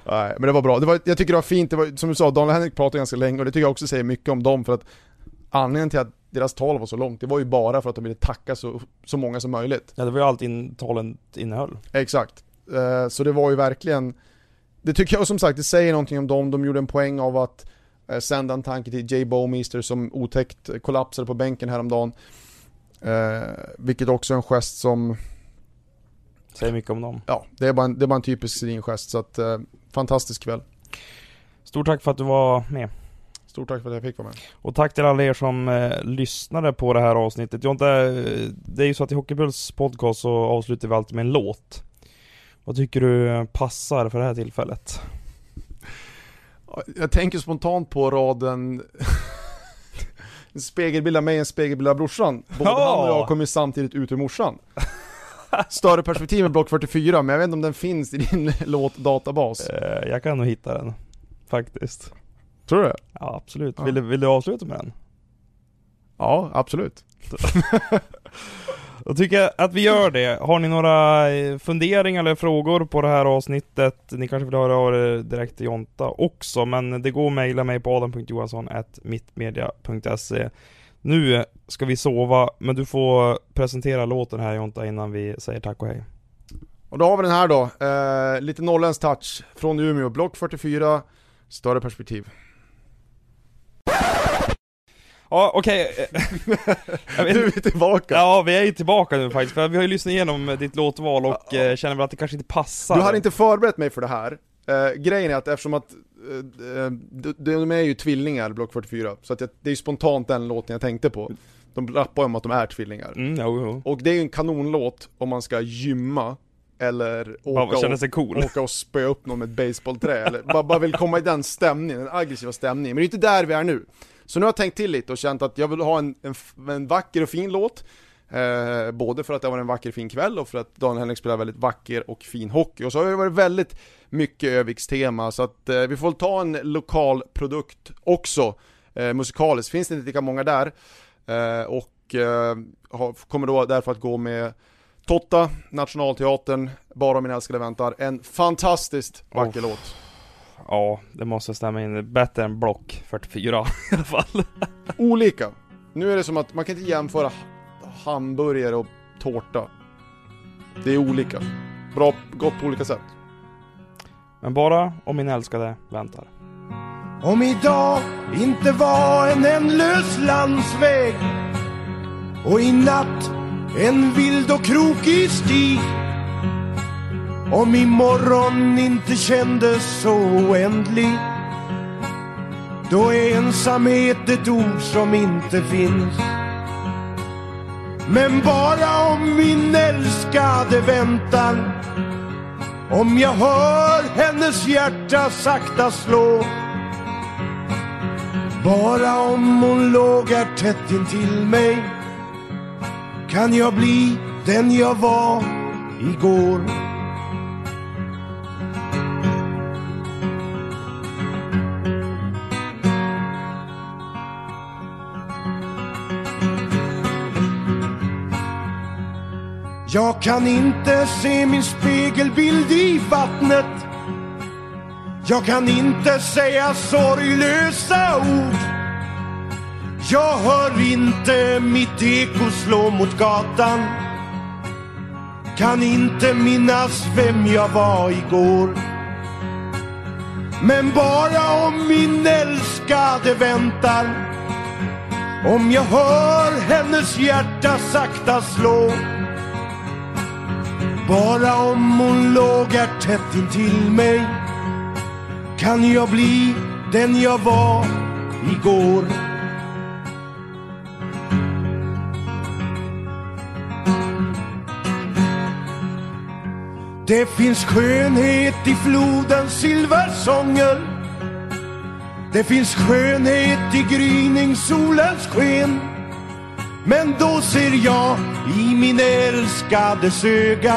Nej, men det var bra. Det var, jag tycker det var fint. Det var, som du sa, Daniel och Henrik pratade ganska länge, och det tycker jag också säger mycket om dem, för att anledningen till att deras tal var så långt, det var ju bara för att de ville tacka så, så många som möjligt. Ja, det var ju allt in, talen innehöll. Exakt. Uh, så det var ju verkligen, det tycker jag som sagt, det säger någonting om dem. De gjorde en poäng av att uh, sända en tanke till Jay Bowmeister som otäckt kollapsade på bänken häromdagen. Uh, vilket också är en gest som säger mycket om dem. Ja, det är bara en, det är bara en typisk Sedin-gest. Så att, uh, fantastisk kväll. Stort tack för att du var med. Stort tack för att jag fick vara med. Och tack till alla er som eh, lyssnade på det här avsnittet. Jag inte, det är ju så att i Hockeypuls podcast så avslutar vi alltid med en låt. Vad tycker du passar för det här tillfället? Jag tänker spontant på raden en spegelbild av mig, en spegelbild av brorsan. Både ja! Han och jag kommer samtidigt ut ur morsan. Större perspektiv med Block fyrtiofyra, men jag vet inte om den finns i din låtdatabas. Jag kan nog hitta den, faktiskt. Tror du? Ja, absolut. Vill, ja. vill du avsluta med den? Ja, absolut. Då tycker jag att vi gör det. Har ni några funderingar eller frågor på det här avsnittet? Ni kanske vill höra av er direkt till Jonta också, men det går att mejla mig på adam punkt johansson snabel-a mittmedia punkt se. Nu ska vi sova, men du får presentera låten här, Jonta, innan vi säger tack och hej. Och då har vi den här då. Eh, lite nollens touch från Umeå. Block fyrtiofyra, större perspektiv. Ja, okej. Okay. Du är tillbaka. Ja, vi är ju tillbaka nu faktiskt. För vi har ju lyssnat igenom ditt låtval och ja, ja. känner väl att det kanske inte passar. Du har inte förberett mig för det här. Eh, grejen är att eftersom att eh, de är ju tvillingar, Block fyrtiofyra. Så att jag, det är ju spontant den låten jag tänkte på. De rappar om att de är tvillingar. Mm, jo, jo. Och det är ju en kanonlåt om man ska gymma. Eller åka, ja, och, cool. åka och spöa upp någon med ett baseballträ. Eller bara, bara vill komma i den stämningen, den aggressiva stämningen. Men det är inte där vi är nu. Så nu har jag tänkt till lite och känt att jag vill ha en, en, en vacker och fin låt. Eh, både för att det var en vacker och fin kväll och för att Daniel Henrik spelar väldigt vacker och fin hockey. Och så har det varit väldigt mycket Öviks tema. Så att eh, vi får ta en lokal produkt också. Eh, musikaliskt finns det inte lika många där. Eh, och eh, kommer då därför att gå med Totta, Nationalteatern, Bara mina älskade väntar. En fantastiskt vacker oh. låt. Ja, det måste stämma in. Bättre än Block fyrtiofyra i alla fall. Olika. Nu är det som att man kan inte jämföra hamburgare och tårta. Det är olika. Bra, gott på olika sätt. Men bara om min älskade väntar. Om idag inte var en ändlös landsväg och i natt en vild och krokig stig. Om imorgon inte kändes så oändlig, då är ensamhet ett ord som inte finns. Men bara om min älskade väntar, om jag hör hennes hjärta sakta slå, bara om hon lågar tätt intill mig, kan jag bli den jag var igår. Jag kan inte se min spegelbild i vattnet. Jag kan inte säga sorglösa ord. Jag hör inte mitt eko slå mot gatan. Kan inte minnas vem jag var igår. Men bara om min älskade väntar. Om jag hör hennes hjärta sakta slå. Bara om hon lågar tätt intill mig. Kan jag bli den jag var igår. Det finns skönhet i flodens silversånger. Det finns skönhet i gryningssolens sken. Men då ser jag i min älskades öga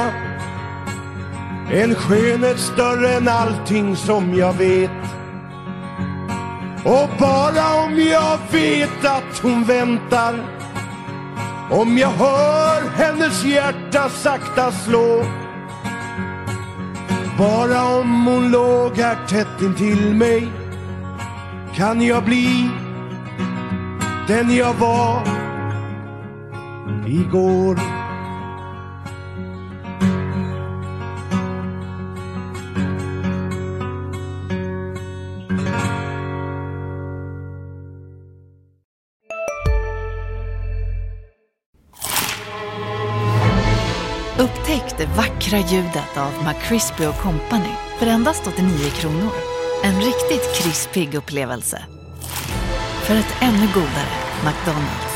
en skönhet större än allting som jag vet. Och bara om jag vet att hon väntar. Om jag hör hennes hjärta sakta slå. Bara om hon låg här tätt intill mig. Kan jag bli den jag var igår. Upptäck det vackra ljudet av McCrispy och Company för endast åttionio kronor. En riktigt krispig upplevelse. För ett ännu godare McDonald's.